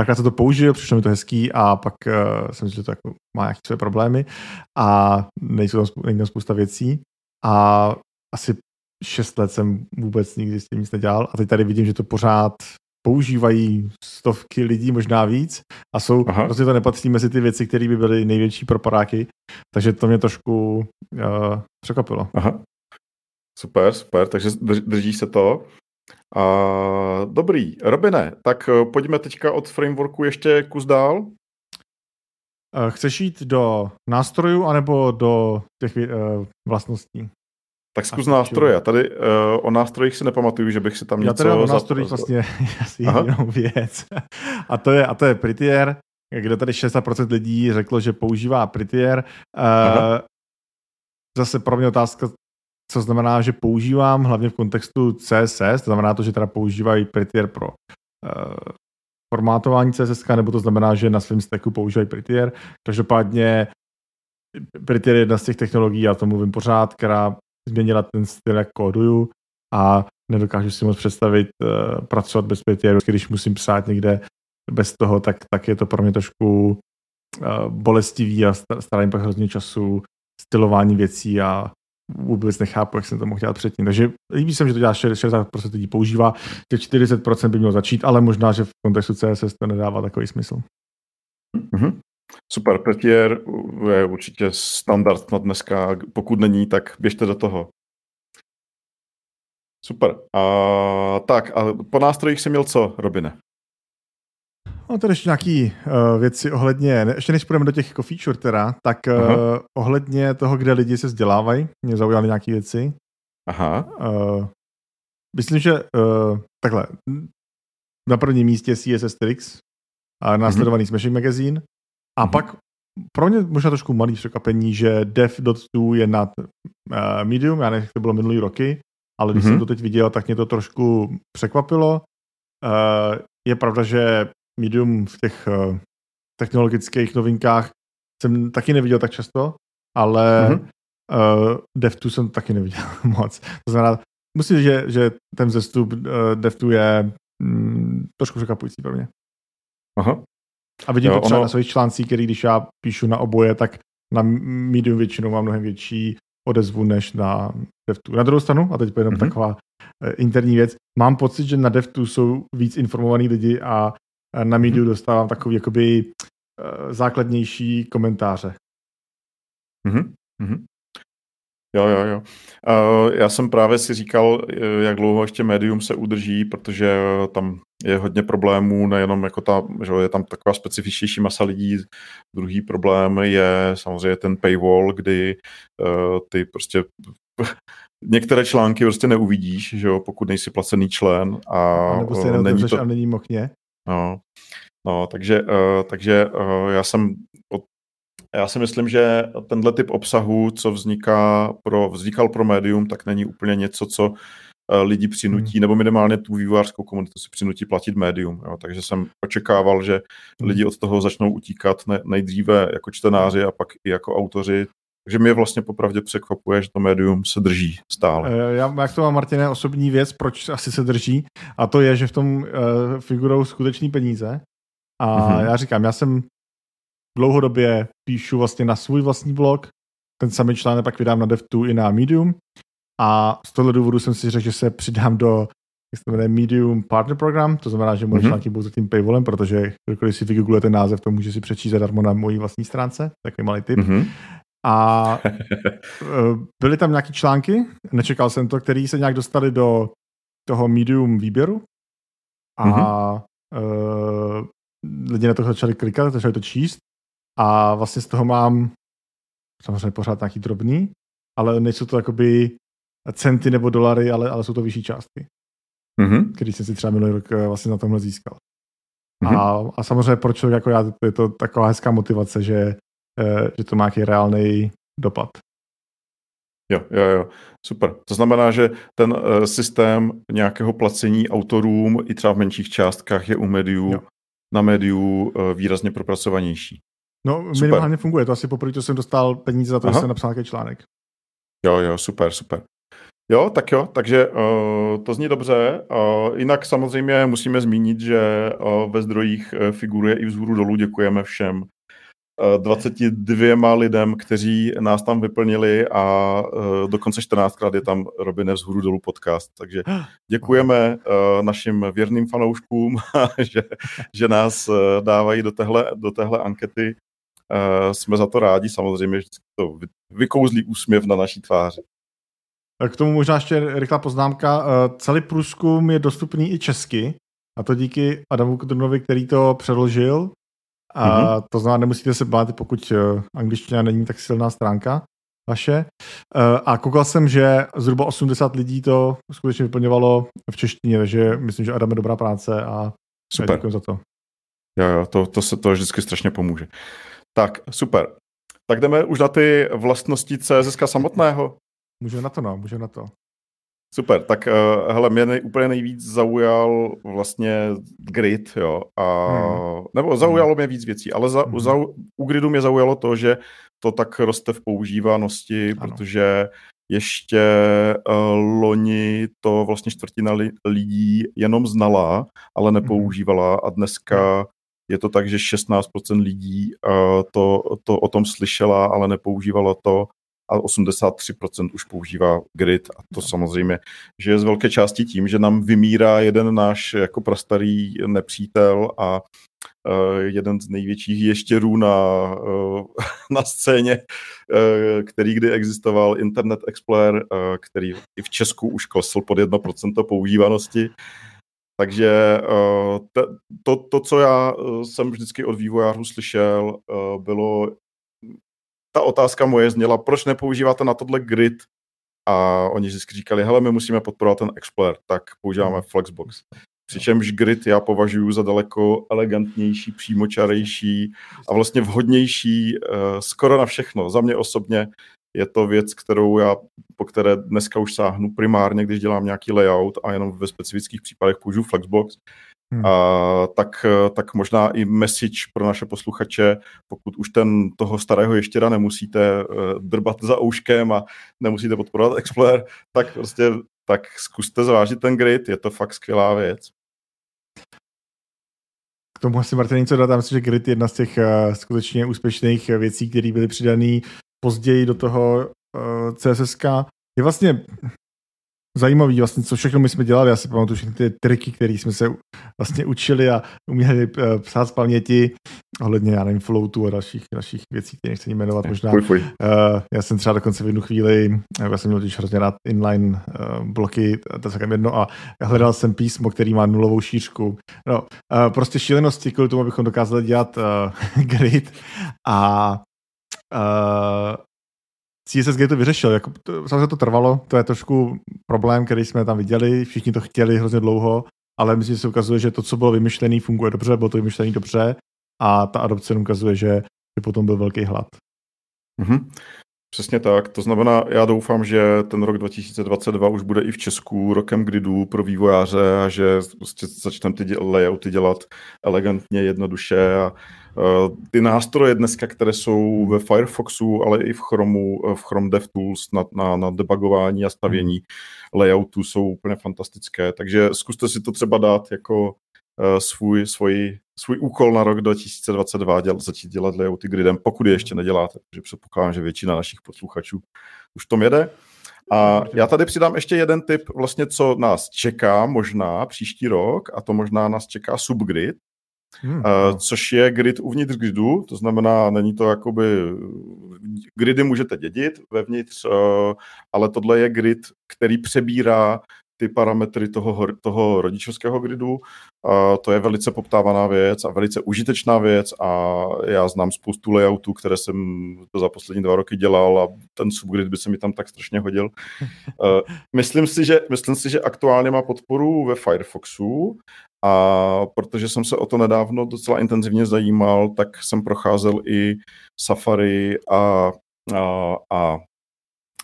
Pak jsem to použil, přišlo mi to hezký a pak uh, jsem si, že to jako má nějaké své problémy a nejsou tam, nejsou tam spousta věcí a asi šest let jsem vůbec nikdy s tím nic nedělal a teď tady vidím, že to pořád používají stovky lidí, možná víc a jsou, Aha. prostě to nepatří mezi ty věci, které by byly největší propadáky, takže to mě trošku uh, překvapilo. Aha. Super, super, takže drží se to. A, dobrý, Robine, tak pojďme teďka od frameworku ještě kus dál. Chceš jít do nástrojů, anebo do těch uh, vlastností? Tak zkus nástroje. Tady uh, o nástrojích si nepamatuju, že bych si tam něco... Já tady o nástrojích vlastně asi jinou věc. A to je, a to je Prettier, kde tady šedesát procent lidí řeklo, že používá Prettier. Uh, zase pro mě otázka, co znamená, že používám hlavně v kontextu C S S, to znamená to, že teda používají Prettier pro uh, formátování C S S, nebo to znamená, že na svém stacku používají Prettier. Každopádně Prettier je jedna z těch technologií, já to mluvím pořád, která změnila ten styl, jak kóduju a nedokážu si moc představit uh, pracovat bez Prettieru. Když musím psát někde bez toho, tak, tak je to pro mě trošku uh, bolestivý a starám pak hrozně času stylování věcí a vůbec nechápu, jak jsem to mohl dělat předtím. Takže líbí se mi, že to dělá šedesát procent lidí používá, těch čtyřicet procent by mělo začít, ale možná, že v kontextu C S S to nedává takový smysl. Mm-hmm. Super, Prettier je určitě standard na dneska, pokud není, tak běžte do toho. Super. A, tak, a po nástrojích jsi měl co, Robine? No, tady ještě nějaký uh, věci ohledně, ne, ještě než půjdeme do těch jako feature teda, tak uh, ohledně toho, kde lidi se vzdělávají, mě zaujaly nějaké věci. Aha. Uh, myslím, že uh, takhle, na prvním místě C S S Tricks, a následovaný uh-huh. Smashing Magazine, a uh-huh. pak pro mě možná trošku malý překvapení, že dev tečka to je nad uh, Medium, já nevím, jak to bylo minulý roky, ale když uh-huh. jsem to teď viděl, tak mě to trošku překvapilo. Uh, je pravda, že Medium v těch uh, technologických novinkách jsem taky neviděl tak často, ale mm-hmm. uh, dev tečka to jsem taky neviděl moc. To znamená, musím říct, že, že ten vzestup uh, dev tečka to je mm, trošku překvapující pro mě. Aha. A vidím jo, to třeba ono... na svých článcích, který když já píšu na oboje, tak na Medium většinou mám mnohem větší odezvu než na dev tečka to. Na druhou stranu, a teď jenom mm-hmm. taková uh, interní věc, mám pocit, že na dev tečka to jsou víc informovaní lidi a na Mediu dostávám takový jakoby základnější komentáře. Mm-hmm. Mm-hmm. Jo, jo, jo. Uh, já jsem právě si říkal, jak dlouho ještě Medium se udrží, protože tam je hodně problémů, nejenom jako ta, že je tam taková specifičnější masa lidí. Druhý problém je samozřejmě ten paywall, kdy uh, ty prostě některé články prostě neuvidíš, že jo, pokud nejsi placený člen. A nebo si jenom držeš to... a není mochně. No, no, takže, uh, takže uh, já jsem, já si myslím, že tenhle typ obsahu, co vzniká pro, vznikal pro Medium, tak není úplně něco, co uh, lidi přinutí, hmm. nebo minimálně tu vývojářskou komunitu si přinutí platit Medium. Jo. Takže jsem očekával, že lidi od toho začnou utíkat ne, nejdříve jako čtenáři a pak i jako autoři. Takže mě vlastně popravdě překvapuje, že to Medium se drží stále. Já, jak to mám, Martine, osobní věc, proč asi se drží, a to je, že v tom uh, figurou skutečný peníze. A mm-hmm. já říkám, já jsem dlouhodobě píšu vlastně na svůj vlastní blog, ten samý článek pak vydám na dev tečka to i na Medium a z tohoto důvodu jsem si řekl, že se přidám do, jak se to jmenuje, Medium Partner Program, to znamená, že moje mm-hmm. články budou za tím paywallem, protože když si vygoogluje ten název, to může si přečíst zadarmo na mojí vlastní stránce, takový malý tip. Mm-hmm. A byly tam nějaký články, nečekal jsem to, který se nějak dostali do toho Medium výběru a mm-hmm. uh, lidi na to začali klikat, začali to číst a vlastně z toho mám samozřejmě pořád nějaký drobný, ale nejsou to jakoby centy nebo dolary, ale, ale jsou to vyšší částky, mm-hmm. který jsem si třeba minulý rok vlastně na tomhle získal. Mm-hmm. A, a samozřejmě pro člověk jako já je to taková hezká motivace, že že to má nějaký reálný dopad. Jo, jo, jo, super. To znamená, že ten uh, systém nějakého placení autorům i třeba v menších částkách je u Mediu, jo. na Mediu uh, výrazně propracovanější. No, super. Minimálně funguje. To asi poprvé, co jsem dostal peníze za to, Aha. že jsem napsal nějaký článek. Jo, jo, super, super. Jo, tak jo, takže uh, to zní dobře. Uh, jinak samozřejmě musíme zmínit, že uh, ve zdrojích uh, figuruje i vzhůru dolů. Děkujeme všem dvaceti dvěma lidem, kteří nás tam vyplnili a uh, dokonce čtrnáctkrát je tam Robine vzhůru dolů podcast. Takže děkujeme uh, našim věrným fanouškům, že, že nás uh, dávají do téhle, do téhle ankety. Uh, jsme za to rádi, samozřejmě, že to vykouzlí úsměv na naší tváři. K tomu možná ještě rychlá poznámka. Uh, celý průzkum je dostupný i česky, a to díky Adamu Kudrnovi, který to předložil. A to znamená, nemusíte se bát, pokud angličtina není tak silná stránka vaše. A koukal jsem, že zhruba osmdesát lidí to skutečně vyplňovalo v češtině, takže myslím, že Adam je dobrá práce a super. Děkuji za to. Jo, jo, to, to se to vždycky strašně pomůže. Tak, super. Tak jdeme už na ty vlastnosti C S S samotného. Můžeme na to, no, můžeme na to. Super, tak uh, hele, mě nej, úplně nejvíc zaujal vlastně grid, jo, a, hmm. nebo zaujalo mě víc věcí, ale za, hmm. za, u gridu mě zaujalo to, že to tak roste v používanosti, ano. protože ještě uh, loni to vlastně čtvrtina li, lidí jenom znala, ale nepoužívala a dneska je to tak, že šestnáct procent lidí uh, to, to o tom slyšela, ale nepoužívala to. A osmdesát tři procent už používá grid a to samozřejmě, že je z velké části tím, že nám vymírá jeden náš jako prastarý nepřítel a jeden z největších ještěrů na, na scéně, který kdy existoval, Internet Explorer, který i v Česku už klesl pod jedno procento používanosti. Takže to, to, co já jsem vždycky od vývojářů slyšel, bylo, ta otázka moje zněla, proč nepoužíváte na tohle grid? A oni vždycky říkali, hele, my musíme podporovat ten Explorer, tak používáme Flexbox. Přičemž grid já považuji za daleko elegantnější, přímočarejší a vlastně vhodnější skoro na všechno. Za mě osobně je to věc, kterou já, po které dneska už sáhnu primárně, když dělám nějaký layout a jenom ve specifických případech použiju Flexbox. Hmm. A tak, tak možná i message pro naše posluchače, pokud už ten toho starého ještěra nemusíte drbat za ouškem a nemusíte podporovat Explorer, tak prostě tak zkuste zvážit ten grid, je to fakt skvělá věc. K tomu asi, Martin, něco dodám, že grid je jedna z těch uh, skutečně úspěšných věcí, které byly přidané později do toho uh, C S S. Je vlastně zajímavý, vlastně, co všechno my jsme dělali. Já si pamatuju všechny ty triky, které jsme se vlastně učili a uměli uh, psát z paměti, ohledně, já nevím, floatu a dalších, dalších věcí, které nechci jmenovat možná. Fuj, fuj. Uh, já jsem třeba dokonce v jednu chvíli, já jsem měl těž hrozně rád inline uh, bloky, to je jedno, a hledal jsem písmo, který má nulovou šířku. No, uh, prostě šílenosti, kvůli tomu, abychom dokázali dělat uh, grid a uh, C S S Grid to vyřešil, jako, to, samozřejmě to trvalo, to je trošku problém, který jsme tam viděli, všichni to chtěli hrozně dlouho, ale myslím, že se ukazuje, že to, co bylo vymyšlené, funguje dobře, bylo to vymyšlené dobře a ta adopce ukazuje, že, že potom byl velký hlad. Mhm. Přesně tak, to znamená, já doufám, že ten rok dva tisíce dvacet dva už bude i v Česku rokem gridů pro vývojáře a že prostě začneme ty layouty dělat elegantně, jednoduše a uh, ty nástroje dneska, které jsou ve Firefoxu, ale i v Chromu, v Chrome DevTools na, na, na debugování a stavění layoutů jsou úplně fantastické, takže zkuste si to třeba dát jako uh, svůj, svůj, svůj úkol na rok dva tisíce dvacet dva děl, začít dělat layouty gridem, pokud je ještě neděláte, protože předpokládám, že většina našich posluchačů už tom jede. A já tady přidám ještě jeden tip, vlastně co nás čeká možná příští rok, a to možná nás čeká subgrid, hmm. což je grid uvnitř gridu, to znamená, není to jakoby, gridy můžete dědit vevnitř, ale tohle je grid, který přebírá ty parametry toho, toho rodičovského gridu. A to je velice poptávaná věc a velice užitečná věc a já znám spoustu layoutů, které jsem to za poslední dva roky dělal a ten subgrid by se mi tam tak strašně hodil. Myslím si, že, myslím si, že aktuálně má podporu ve Firefoxu a protože jsem se o to nedávno docela intenzivně zajímal, tak jsem procházel i Safari a, a, a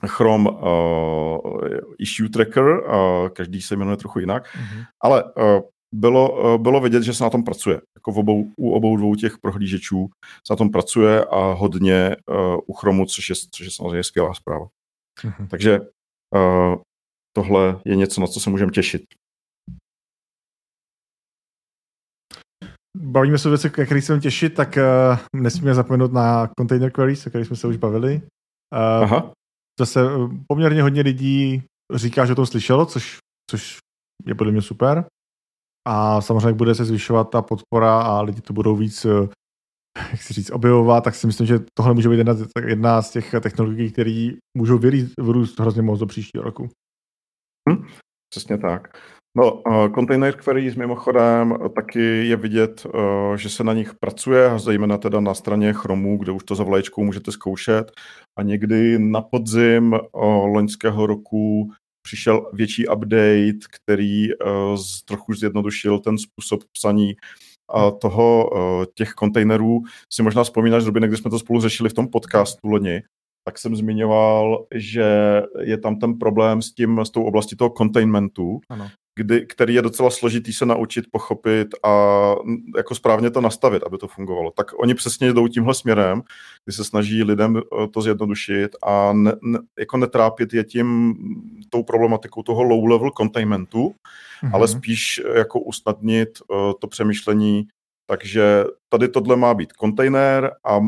Chrome uh, Issue Tracker, uh, každý se jmenuje trochu jinak, mm-hmm. ale uh, bylo, uh, bylo vidět, že se na tom pracuje. Jako v obou, u obou dvou těch prohlížečů se na tom pracuje a hodně uh, u Chromu, což je, což je samozřejmě skvělá zpráva. Mm-hmm. Takže uh, tohle je něco, na co se můžeme těšit. Bavíme se o věci, které se můžeme těšit, tak uh, nesmíme zapomenout na container queries, o kterých jsme se už bavili. Uh, Aha. Zase poměrně hodně lidí říká, že o tom slyšelo, což, což je podle mě super. A samozřejmě, jak bude se zvyšovat ta podpora a lidi to budou víc, jak si říct, objevovat, tak si myslím, že tohle může být jedna, jedna z těch technologií, které můžou vyrůst hrozně moc do příštího roku. Hm, přesně tak. No, container queries mimochodem taky je vidět, že se na nich pracuje, zejména teda na straně Chromu, kde už to za vlaječkou můžete zkoušet. A někdy na podzim loňského roku přišel větší update, který trochu zjednodušil ten způsob psaní toho těch kontejnerů. Si možná vzpomínáš z doby, kdy jsme to spolu řešili v tom podcastu loni, tak jsem zmiňoval, že je tam ten problém s tím, s tou oblastí toho containmentu, ano. Kdy, který je docela složitý se naučit, pochopit a jako správně to nastavit, aby to fungovalo. Tak oni přesně jdou tímhle směrem, kdy se snaží lidem to zjednodušit a ne, ne, jako netrápit je tím tou problematikou toho low-level containmentu, mhm. ale spíš jako usnadnit uh, to přemýšlení. Takže tady tohle má být kontejner a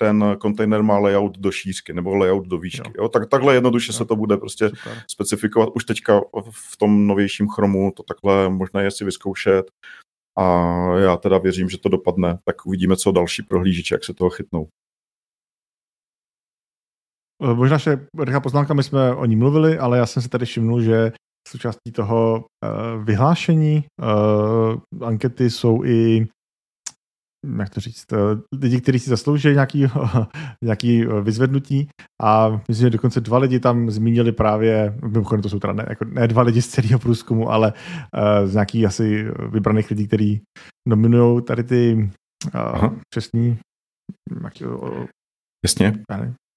ten kontejner má layout do šířky nebo layout do výšky. Jo. Jo? Tak, takhle jednoduše jo. se to bude prostě super specifikovat. Už teďka v tom novějším Chromu to takhle možná je si vyzkoušet. a já teda věřím, že to dopadne. Tak uvidíme, co další prohlížiče, jak se toho chytnou. Možná ještě rychlá poznámka, my jsme o ní mluvili, ale já jsem si tady všimnul, že součástí toho vyhlášení ankety jsou i, jak to říct, lidi, kteří si zaslouží nějaký, nějaký vyzvednutí, a myslím, že dokonce dva lidi tam zmínili právě, mimochodem to jsou teda ne, jako ne dva lidi z celého průzkumu, ale z nějakých asi vybraných lidí, kteří nominují tady ty čestní, jaký, jasně,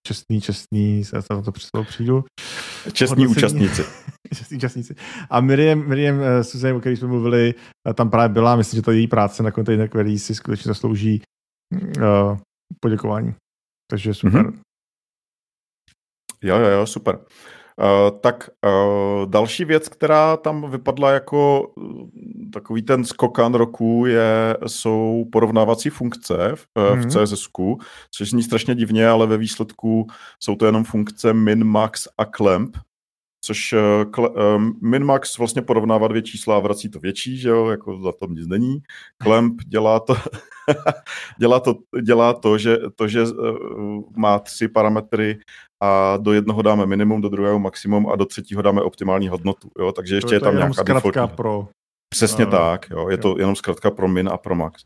čestní, čestní, já se na to přesnou přijdu. Čestní účastníci. Čestní účastníci. A Miriam, Miriam Susan, o které jsme mluvili, tam právě byla, myslím, že ta její práce na Container Query si skutečně zaslouží uh, poděkování. Takže super. Mm-hmm. Jo, jo, jo, super. Uh, tak uh, další věc, která tam vypadla jako uh, takový ten skokan roku, je, jsou porovnávací funkce v, uh, v C S S ku, což zní strašně divně, ale ve výsledku jsou to jenom funkce min, max a clamp, což uh, kle, uh, min, max vlastně porovnává dvě čísla a vrací to větší, že jo, jako za tom nic není. Clamp dělá to, dělá to, dělá to, že, to, že uh, má tři parametry, a do jednoho dáme minimum, do druhého maximum a do třetího dáme optimální hodnotu. Jo? Takže ještě to je, to je tam nějaká defaultní. Pro... Přesně uh, tak, jo? je jo. to jenom zkratka pro min a pro max.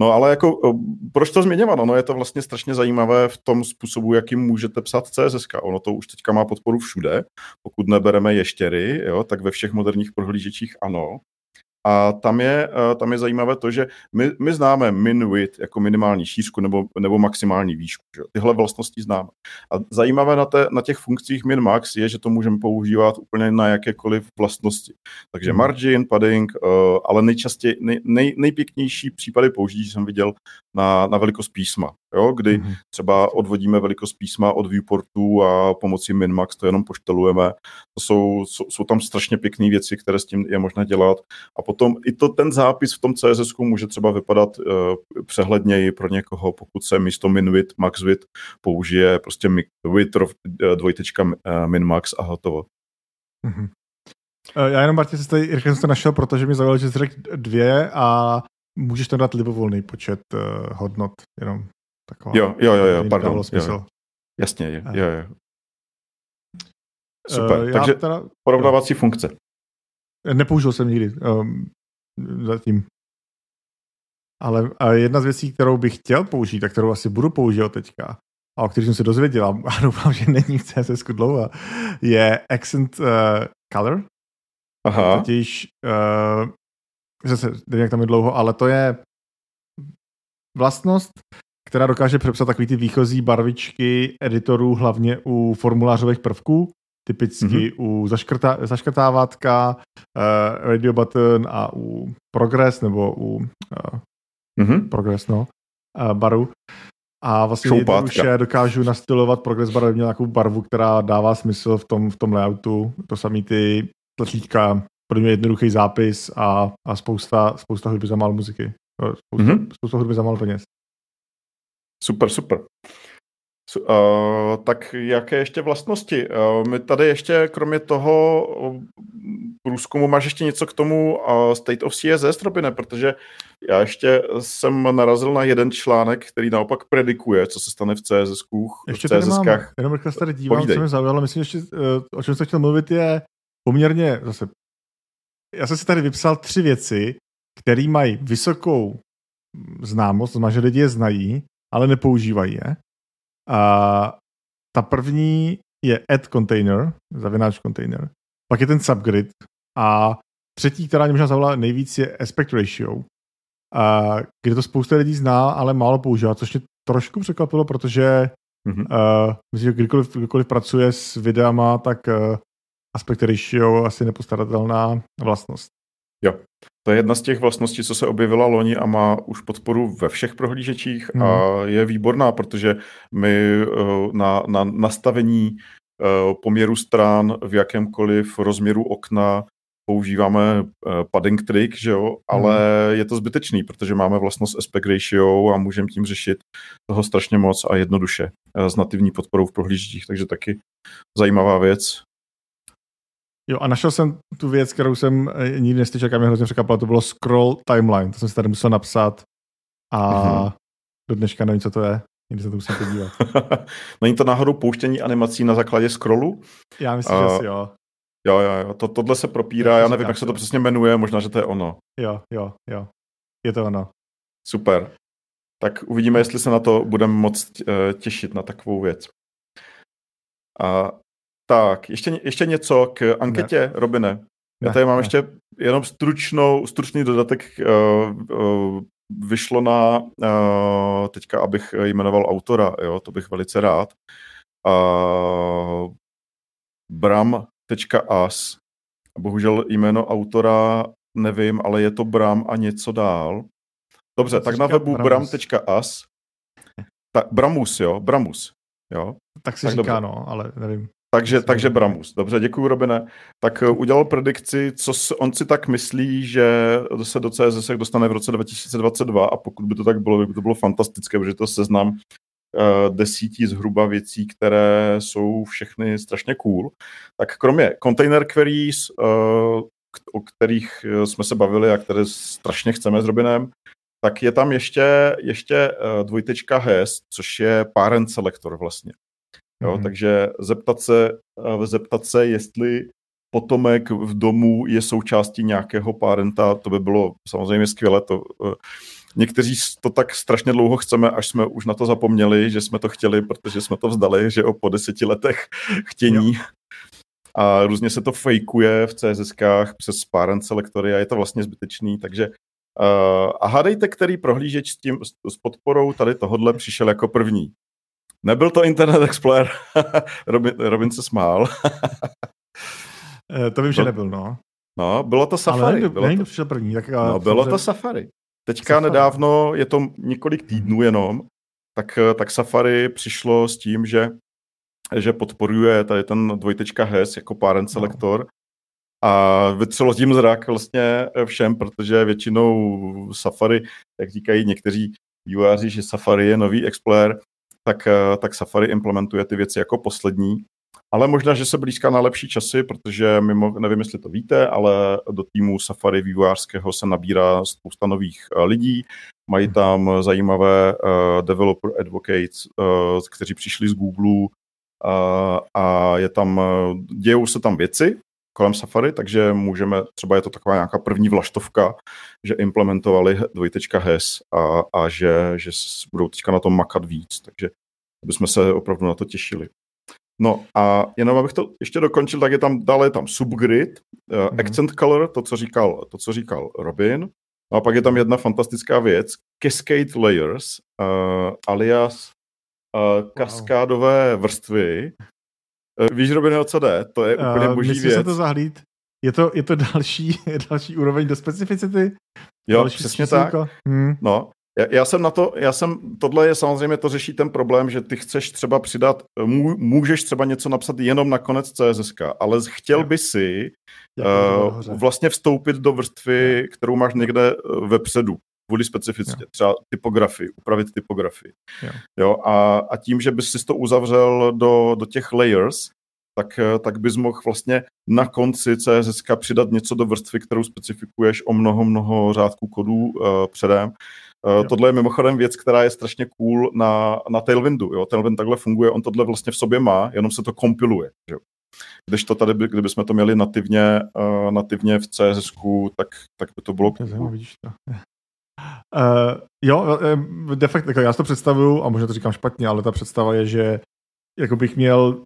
No ale jako, proč to změňovalo? No je to vlastně strašně zajímavé v tom způsobu, jakým můžete psát C S S. Ono to už teďka má podporu všude, pokud nebereme ještěry, jo? tak ve všech moderních prohlížečích ano. A tam je, tam je zajímavé to, že my, my známe min width jako minimální šířku nebo, nebo maximální výšku. Že? Tyhle vlastnosti známe. A zajímavé na, té, na těch funkcích min max je, že to můžeme používat úplně na jakékoliv vlastnosti. Takže margin, padding, ale nejčastěji, nej, nej, nejpěknější případy použití jsem viděl na, na velikost písma. Jo? Kdy třeba odvodíme velikost písma od viewportu a pomocí min max to jenom poštelujeme. To jsou, jsou, jsou tam strašně pěkné věci, které s tím je možné dělat. A potom i to, ten zápis v tom C S S ku může třeba vypadat uh, přehledněji pro někoho, pokud se místo min width, max width použije prostě width dvojtečka min max a hotovo. Mm-hmm. Já jenom, Martin, se tady rychle jsem to našel, protože mi zaujalo, že jsi řekl dvě a můžeš tam dát libovolný počet uh, hodnot, jenom taková. Jo, jo, jo, jo pardon. Jo, jo. Jasně, jo, jo, jo. Super, uh, takže teda... porovnávací funkce. Nepoužil jsem nikdy um, zatím. Ale jedna z věcí, kterou bych chtěl použít a kterou asi budu používat teďka a o který jsem se dozvěděl a doufám, že není v C S S ku dlouho, je accent uh, color. Aha. Totiž, uh, zase nevím, jak tam je dlouho, ale to je vlastnost, která dokáže přepsat takový ty výchozí barvičky editorů, hlavně u formulářových prvků. Typicky mm-hmm. u zaškrta, zaškrtávátka, uh, radio button a u progress, nebo u uh, mm-hmm. progress, no, uh, baru. A vlastně jednoduše dokážu nastylovat progress baru, měl nějakou barvu, která dává smysl v tom, v tom layoutu. To samý ty tlačítka, pro mě jednoduchý zápis a, a spousta, spousta hudby za málo muziky. Spousta, mm-hmm. spousta hudby za málo peněz. Super, super. Uh, tak jaké ještě vlastnosti? Uh, my tady ještě, kromě toho uh, průzkumu, máš ještě něco k tomu uh, State of C S S, Robine, protože já ještě jsem narazil na jeden článek, který naopak predikuje, co se stane v C S S ku. Ještě tady máme, jenom rychle se tady dívám, povídej. Co mě zaujalo, myslím, že uh, o čem jsem chtěl mluvit, je poměrně, zase, já jsem si tady vypsal tři věci, které mají vysokou známost, znamená, že lidi je znají, ale nepoužívají je. A ta první je add container, zavináč container, pak je ten subgrid a třetí, která mě možná zavolá nejvíc, je aspect ratio, a kde to spousta lidí zná, ale málo používá, což mě trošku překvapilo, protože mm-hmm. uh, myslím, že kdykoliv, kdykoliv pracuje s videama, tak uh, aspect ratio asi nepostradatelná vlastnost. Jo, to je jedna z těch vlastností, co se objevila loni a má už podporu ve všech prohlížečích hmm. a je výborná, protože my na, na nastavení poměru stran v jakémkoliv rozměru okna používáme padding trick, že jo, ale hmm. je to zbytečný, protože máme vlastnost aspect ratio a můžeme tím řešit toho strašně moc a jednoduše s nativní podporou v prohlížečích, takže taky zajímavá věc. Jo, a našel jsem tu věc, kterou jsem nikdy nestečekal, mě hrozně překvapilo, to bylo scroll timeline, to jsem si tady musel napsat a mm-hmm. do dneška nevím, co to je, nikdy se to musím podívat. Není to náhodou pouštění animací na základě scrollu? Já myslím, uh, že asi jo. Jo, jo, jo, to, tohle se propírá, já, já nevím, jak se to přesně jmenuje, možná, že to je ono. Jo, jo, jo, je to ono. Super, tak uvidíme, jestli se na to budeme moc těšit, na takovou věc. A tak, ještě, ještě něco k anketě, ne. Robine. Já ne, tady mám ne. ještě jenom stručnou, stručný dodatek. Uh, uh, vyšlo na, uh, teďka abych jmenoval autora, jo, to bych velice rád. Uh, Bram.as. Bohužel jméno autora nevím, ale je to Bram a něco dál. Dobře, tak na webu Bram.as. Ta, Bramus, jo, Bramus. Jo. Tak si tak říká, dobře. No, ale nevím. Takže, takže Bramus. Dobře, děkuji, Robine. Tak udělal predikci, co on si tak myslí, že se do C S S dostane v roce dva tisíce dvacet dva a pokud by to tak bylo, by to bylo fantastické, protože to seznam uh, desítí zhruba věcí, které jsou všechny strašně cool. Tak kromě container queries, uh, o kterých jsme se bavili a které strašně chceme s Robinem, tak je tam ještě, ještě dvojtečka has, což je parent selector vlastně. Jo, mm-hmm. Takže zeptat se, zeptat se, jestli potomek v domu je součástí nějakého parenta, to by bylo samozřejmě skvělé. To, někteří to tak strašně dlouho chceme, až jsme už na to zapomněli, že jsme to chtěli, protože jsme to vzdali, že o po deseti letech chtění. Jo. A různě se to fejkuje v CSSkách přes parent selektory a je to vlastně zbytečný, takže Uh, a hádejte, který prohlížeč s, tím, s, s podporou tady tohodle přišel jako první. Nebyl to Internet Explorer. Robin, Robin se smál. To vím, že nebyl, no. No, bylo to Safari. Ale nevím, bylo nevím, to... přišel první. Tak, no, bylo to Safari. Teďka Safari. Nedávno, je to několik týdnů jenom, tak, tak Safari přišlo s tím, že, že podporuje tady ten dvojtečka has jako parent selector. No. A vytřelo tím zrak vlastně všem, protože většinou Safari, jak říkají někteří vývojáři, že Safari je nový Explorer, tak, tak Safari implementuje ty věci jako poslední. Ale možná, že se blízká na lepší časy, protože mimo, nevím, jestli to víte, ale do týmu Safari vývojářského se nabírá spousta nových lidí. Mají tam zajímavé uh, developer advocates, uh, kteří přišli z Google uh, a je tam, dějou se tam věci kolem Safari, takže můžeme, třeba je to taková nějaká první vlaštovka, že implementovali dvojtečka has a, a že, že budou teďka na tom makat víc, takže bychom se opravdu na to těšili. No a jenom abych to ještě dokončil, tak je tam, dále je tam subgrid, mm-hmm. accent color, to, co říkal, to, co říkal Robin, no a pak je tam jedna fantastická věc, cascade layers, uh, alias uh, kaskádové wow. vrstvy. Víš, Robin, o co jde? To je úplně uh, boží věc. Myslím se to zahlíd. Je to, je to další, další úroveň do specificity? Jo, další přesně číslinko. Tak. Hmm. No, já, já jsem na to, já jsem, tohle je samozřejmě, to řeší ten problém, že ty chceš třeba přidat, můžeš třeba něco napsat jenom na konec C S S, ale chtěl jo. by si uh, vlastně vstoupit do vrstvy, kterou máš někde vepředu. Kvůli specificky, třeba typografii, upravit typografii. Jo. Jo, a, a tím, že bys si to uzavřel do, do těch layers, tak, tak bys mohl vlastně na konci C S S přidat něco do vrstvy, kterou specifikuješ o mnoho, mnoho řádků kodů uh, předem. Uh, tohle je mimochodem věc, která je strašně cool na, na Tailwindu. Jo? Tailwind takhle funguje, on tohle vlastně v sobě má, jenom se to kompiluje. Že? Když to tady, by, kdybychom to měli nativně, uh, nativně v C S S ku, tak, tak by to bylo cool. Uh, jo, de facto, jako já si to představuju, a možná to říkám špatně, ale ta představa je, že jako bych měl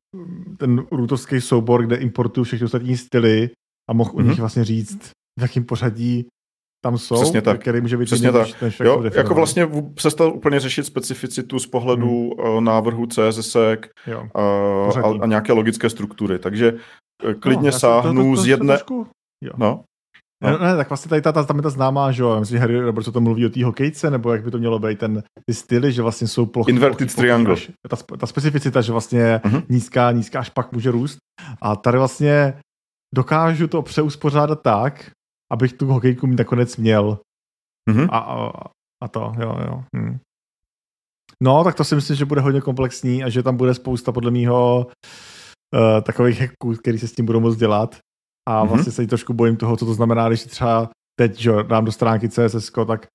ten rootovský soubor, kde importuju všechny ostatní styly a mohl mm-hmm. u nich vlastně říct, v jakém pořadí tam jsou, přesně tak. který může být přesně tak. Jo, jako vlastně přestal úplně řešit specificitu z pohledu hmm. návrhu C S S ek jo, a, a nějaké logické struktury, takže klidně no, sáhnu to, to, to, z jedné... Trošku, no. No. Ne, ne, tak vlastně tady ta, ta, tam je ta známá, že jo, myslím, že Harry Roberts to mluví o té hokejce, nebo jak by to mělo být, ten, ty styly, že vlastně jsou plochy. Inverted plochy, triangle. Plochy, ta, ta specificita, že vlastně uh-huh. nízká, nízká až pak může růst. A tady vlastně dokážu to přeuspořádat tak, abych tu hokejku nakonec měl. Uh-huh. A, a, a to, jo, jo. Hm. No, tak to si myslím, že bude hodně komplexní a že tam bude spousta podle mýho uh, takových hacků, který se s tím budou moct dělat. a vlastně mm-hmm. se jí trošku bojím toho, co to znamená, když třeba teď že dám do stránky C S S, tak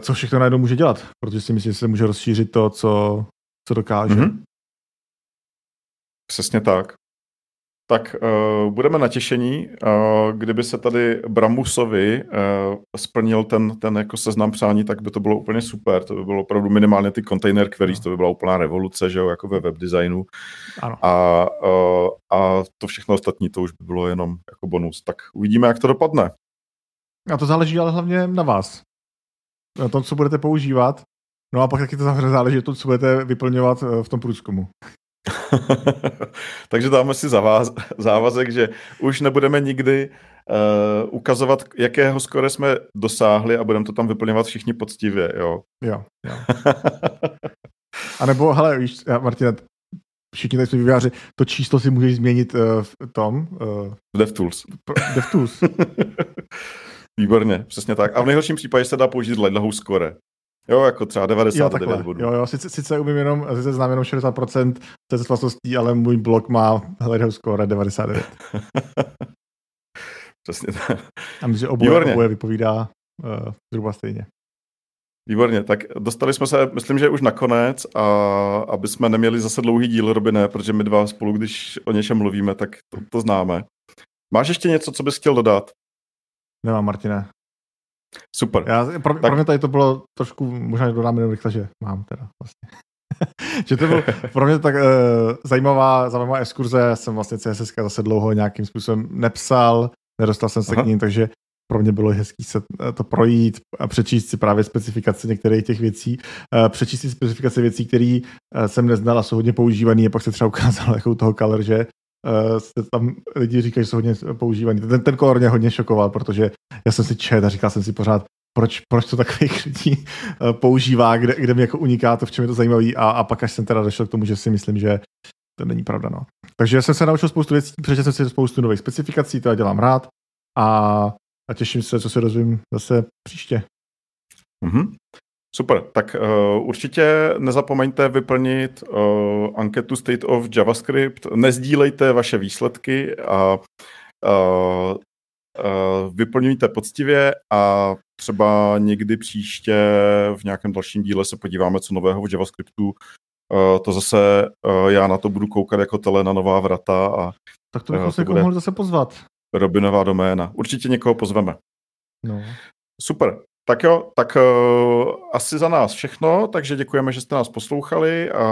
co všechno najednou může dělat, protože si myslím, že se může rozšířit to, co, co dokáže. Mm-hmm. Přesně tak. Tak uh, budeme natěšení, uh, kdyby se tady Bramusovi uh, splnil ten, ten jako seznam přání, tak by to bylo úplně super, to by bylo opravdu minimálně ty container queries, to by byla úplná revoluce, že jo, jako ve webdesignu. A, uh, a to všechno ostatní, to už by bylo jenom jako bonus, tak uvidíme, jak to dopadne. A to záleží ale hlavně na vás, na tom, co budete používat, no a pak taky to záleží na tom, co budete vyplňovat v tom průzkumu. Takže dáme si zavaz, závazek, že už nebudeme nikdy uh, ukazovat, jakého skóre jsme dosáhli a budeme to tam vyplňovat všichni poctivě, jo. Jo, jo. A nebo, hele, víš, Martina, všichni tady jsou vývojáři, to číslo si můžeš změnit uh, v tom. Uh, DevTools. DevTools. Výborně, přesně tak. A v nejhorším případě se dá použít ledlahou skóre. Jo, jako třeba devadesát devět bodů. Jo, jo, sice, sice umím jenom, sice znám jenom šedesát procent C S S vlastností, ale můj blog má hledou skóre devadesát devět. Přesně tak. A myslím, že oboje, oboje vypovídá uh, zhruba stejně. Výborně, tak dostali jsme se, myslím, že už nakonec, a aby jsme neměli zase dlouhý díl, Robine, protože my dva spolu, když o něčem mluvíme, tak to, to známe. Máš ještě něco, co bys chtěl dodat? Nemám, Martine. Super. Já, pro, pro mě tady to bylo trošku, možná dodám jenom rychle, že mám teda vlastně. Že to bylo pro mě tak e, zajímavá, zajímavá exkurze, já jsem vlastně C S S zase dlouho nějakým způsobem nepsal, nedostal jsem se Aha. k ním, takže pro mě bylo hezký se to projít a přečíst si právě specifikace některých těch věcí, e, přečíst si specifikace věcí, které e, jsem neznal a jsou hodně používaný, a pak se třeba ukázalo, jakou toho Calibre, že Uh, tam lidi říkají, že jsou hodně používaný. Ten, ten kolor mě hodně šokoval, protože já jsem si čet a říkal jsem si pořád, proč, proč to takových lidí uh, používá, kde, kde mi jako uniká to, v čem je to zajímavý, a, a pak až jsem teda došel k tomu, že si myslím, že to není pravda. No. Takže já jsem se naučil spoustu věcí, přečetl jsem si spoustu nových specifikací, to já dělám rád a, a těším se, co se dozvím zase příště. Mm-hmm. Super, tak uh, určitě nezapomeňte vyplnit uh, anketu State of JavaScript, nezdílejte vaše výsledky a uh, uh, vyplňujte poctivě a třeba někdy příště v nějakém dalším díle se podíváme, co nového v JavaScriptu. Uh, to zase uh, já na to budu koukat jako tele na nová vrata. A, tak to bychom se někoho mohli zase pozvat. Robinová doména. Určitě někoho pozveme. No. Super. Tak jo, tak uh, asi za nás všechno, takže děkujeme, že jste nás poslouchali a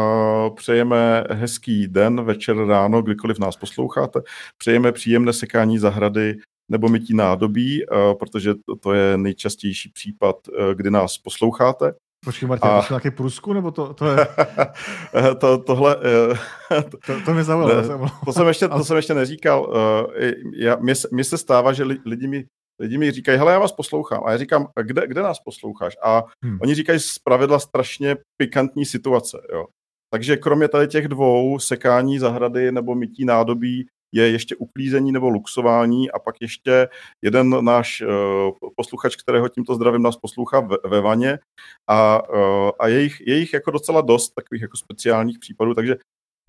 přejeme hezký den, večer, ráno, kdykoliv nás posloucháte. Přejeme příjemné sekání zahrady nebo mytí nádobí, uh, protože to, to je nejčastější případ, uh, kdy nás posloucháte. Počkej, Martin, a... to je nějaký průzkum, nebo to, to je... to, tohle... to, to mě zaujalo. Ne, to, jsem ještě, to jsem ještě neříkal. Uh, Mně se stává, že li, lidi mi... Lidi mi říkají, hele, já vás poslouchám. A já říkám, kde, kde nás posloucháš? A hmm. oni říkají zpravidla strašně pikantní situace. Jo. Takže kromě tady těch dvou, sekání zahrady nebo mytí nádobí, je ještě uklízení nebo luxování a pak ještě jeden náš uh, posluchač, kterého tímto zdravím, nás poslouchá ve, ve vaně. A, uh, a je jich, je jich jako docela dost takových jako speciálních případů, takže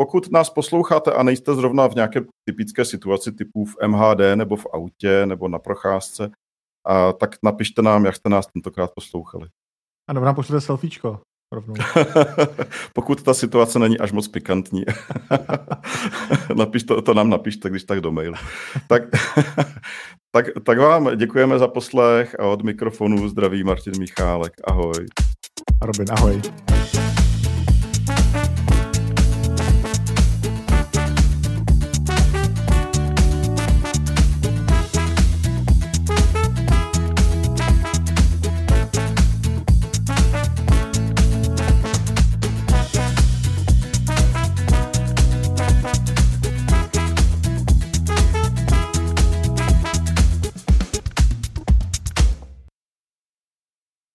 pokud nás posloucháte a nejste zrovna v nějaké typické situaci typu v M H D nebo v autě nebo na procházce, a, tak napište nám, jak jste nás tentokrát poslouchali. A nebo nám pošlete selfiečko. Pokud ta situace není až moc pikantní. Napiš to, to nám napište, když tak do mailu. Tak, tak, tak vám děkujeme za poslech a od mikrofonu zdraví Martin Michálek. Ahoj. Robin, ahoj.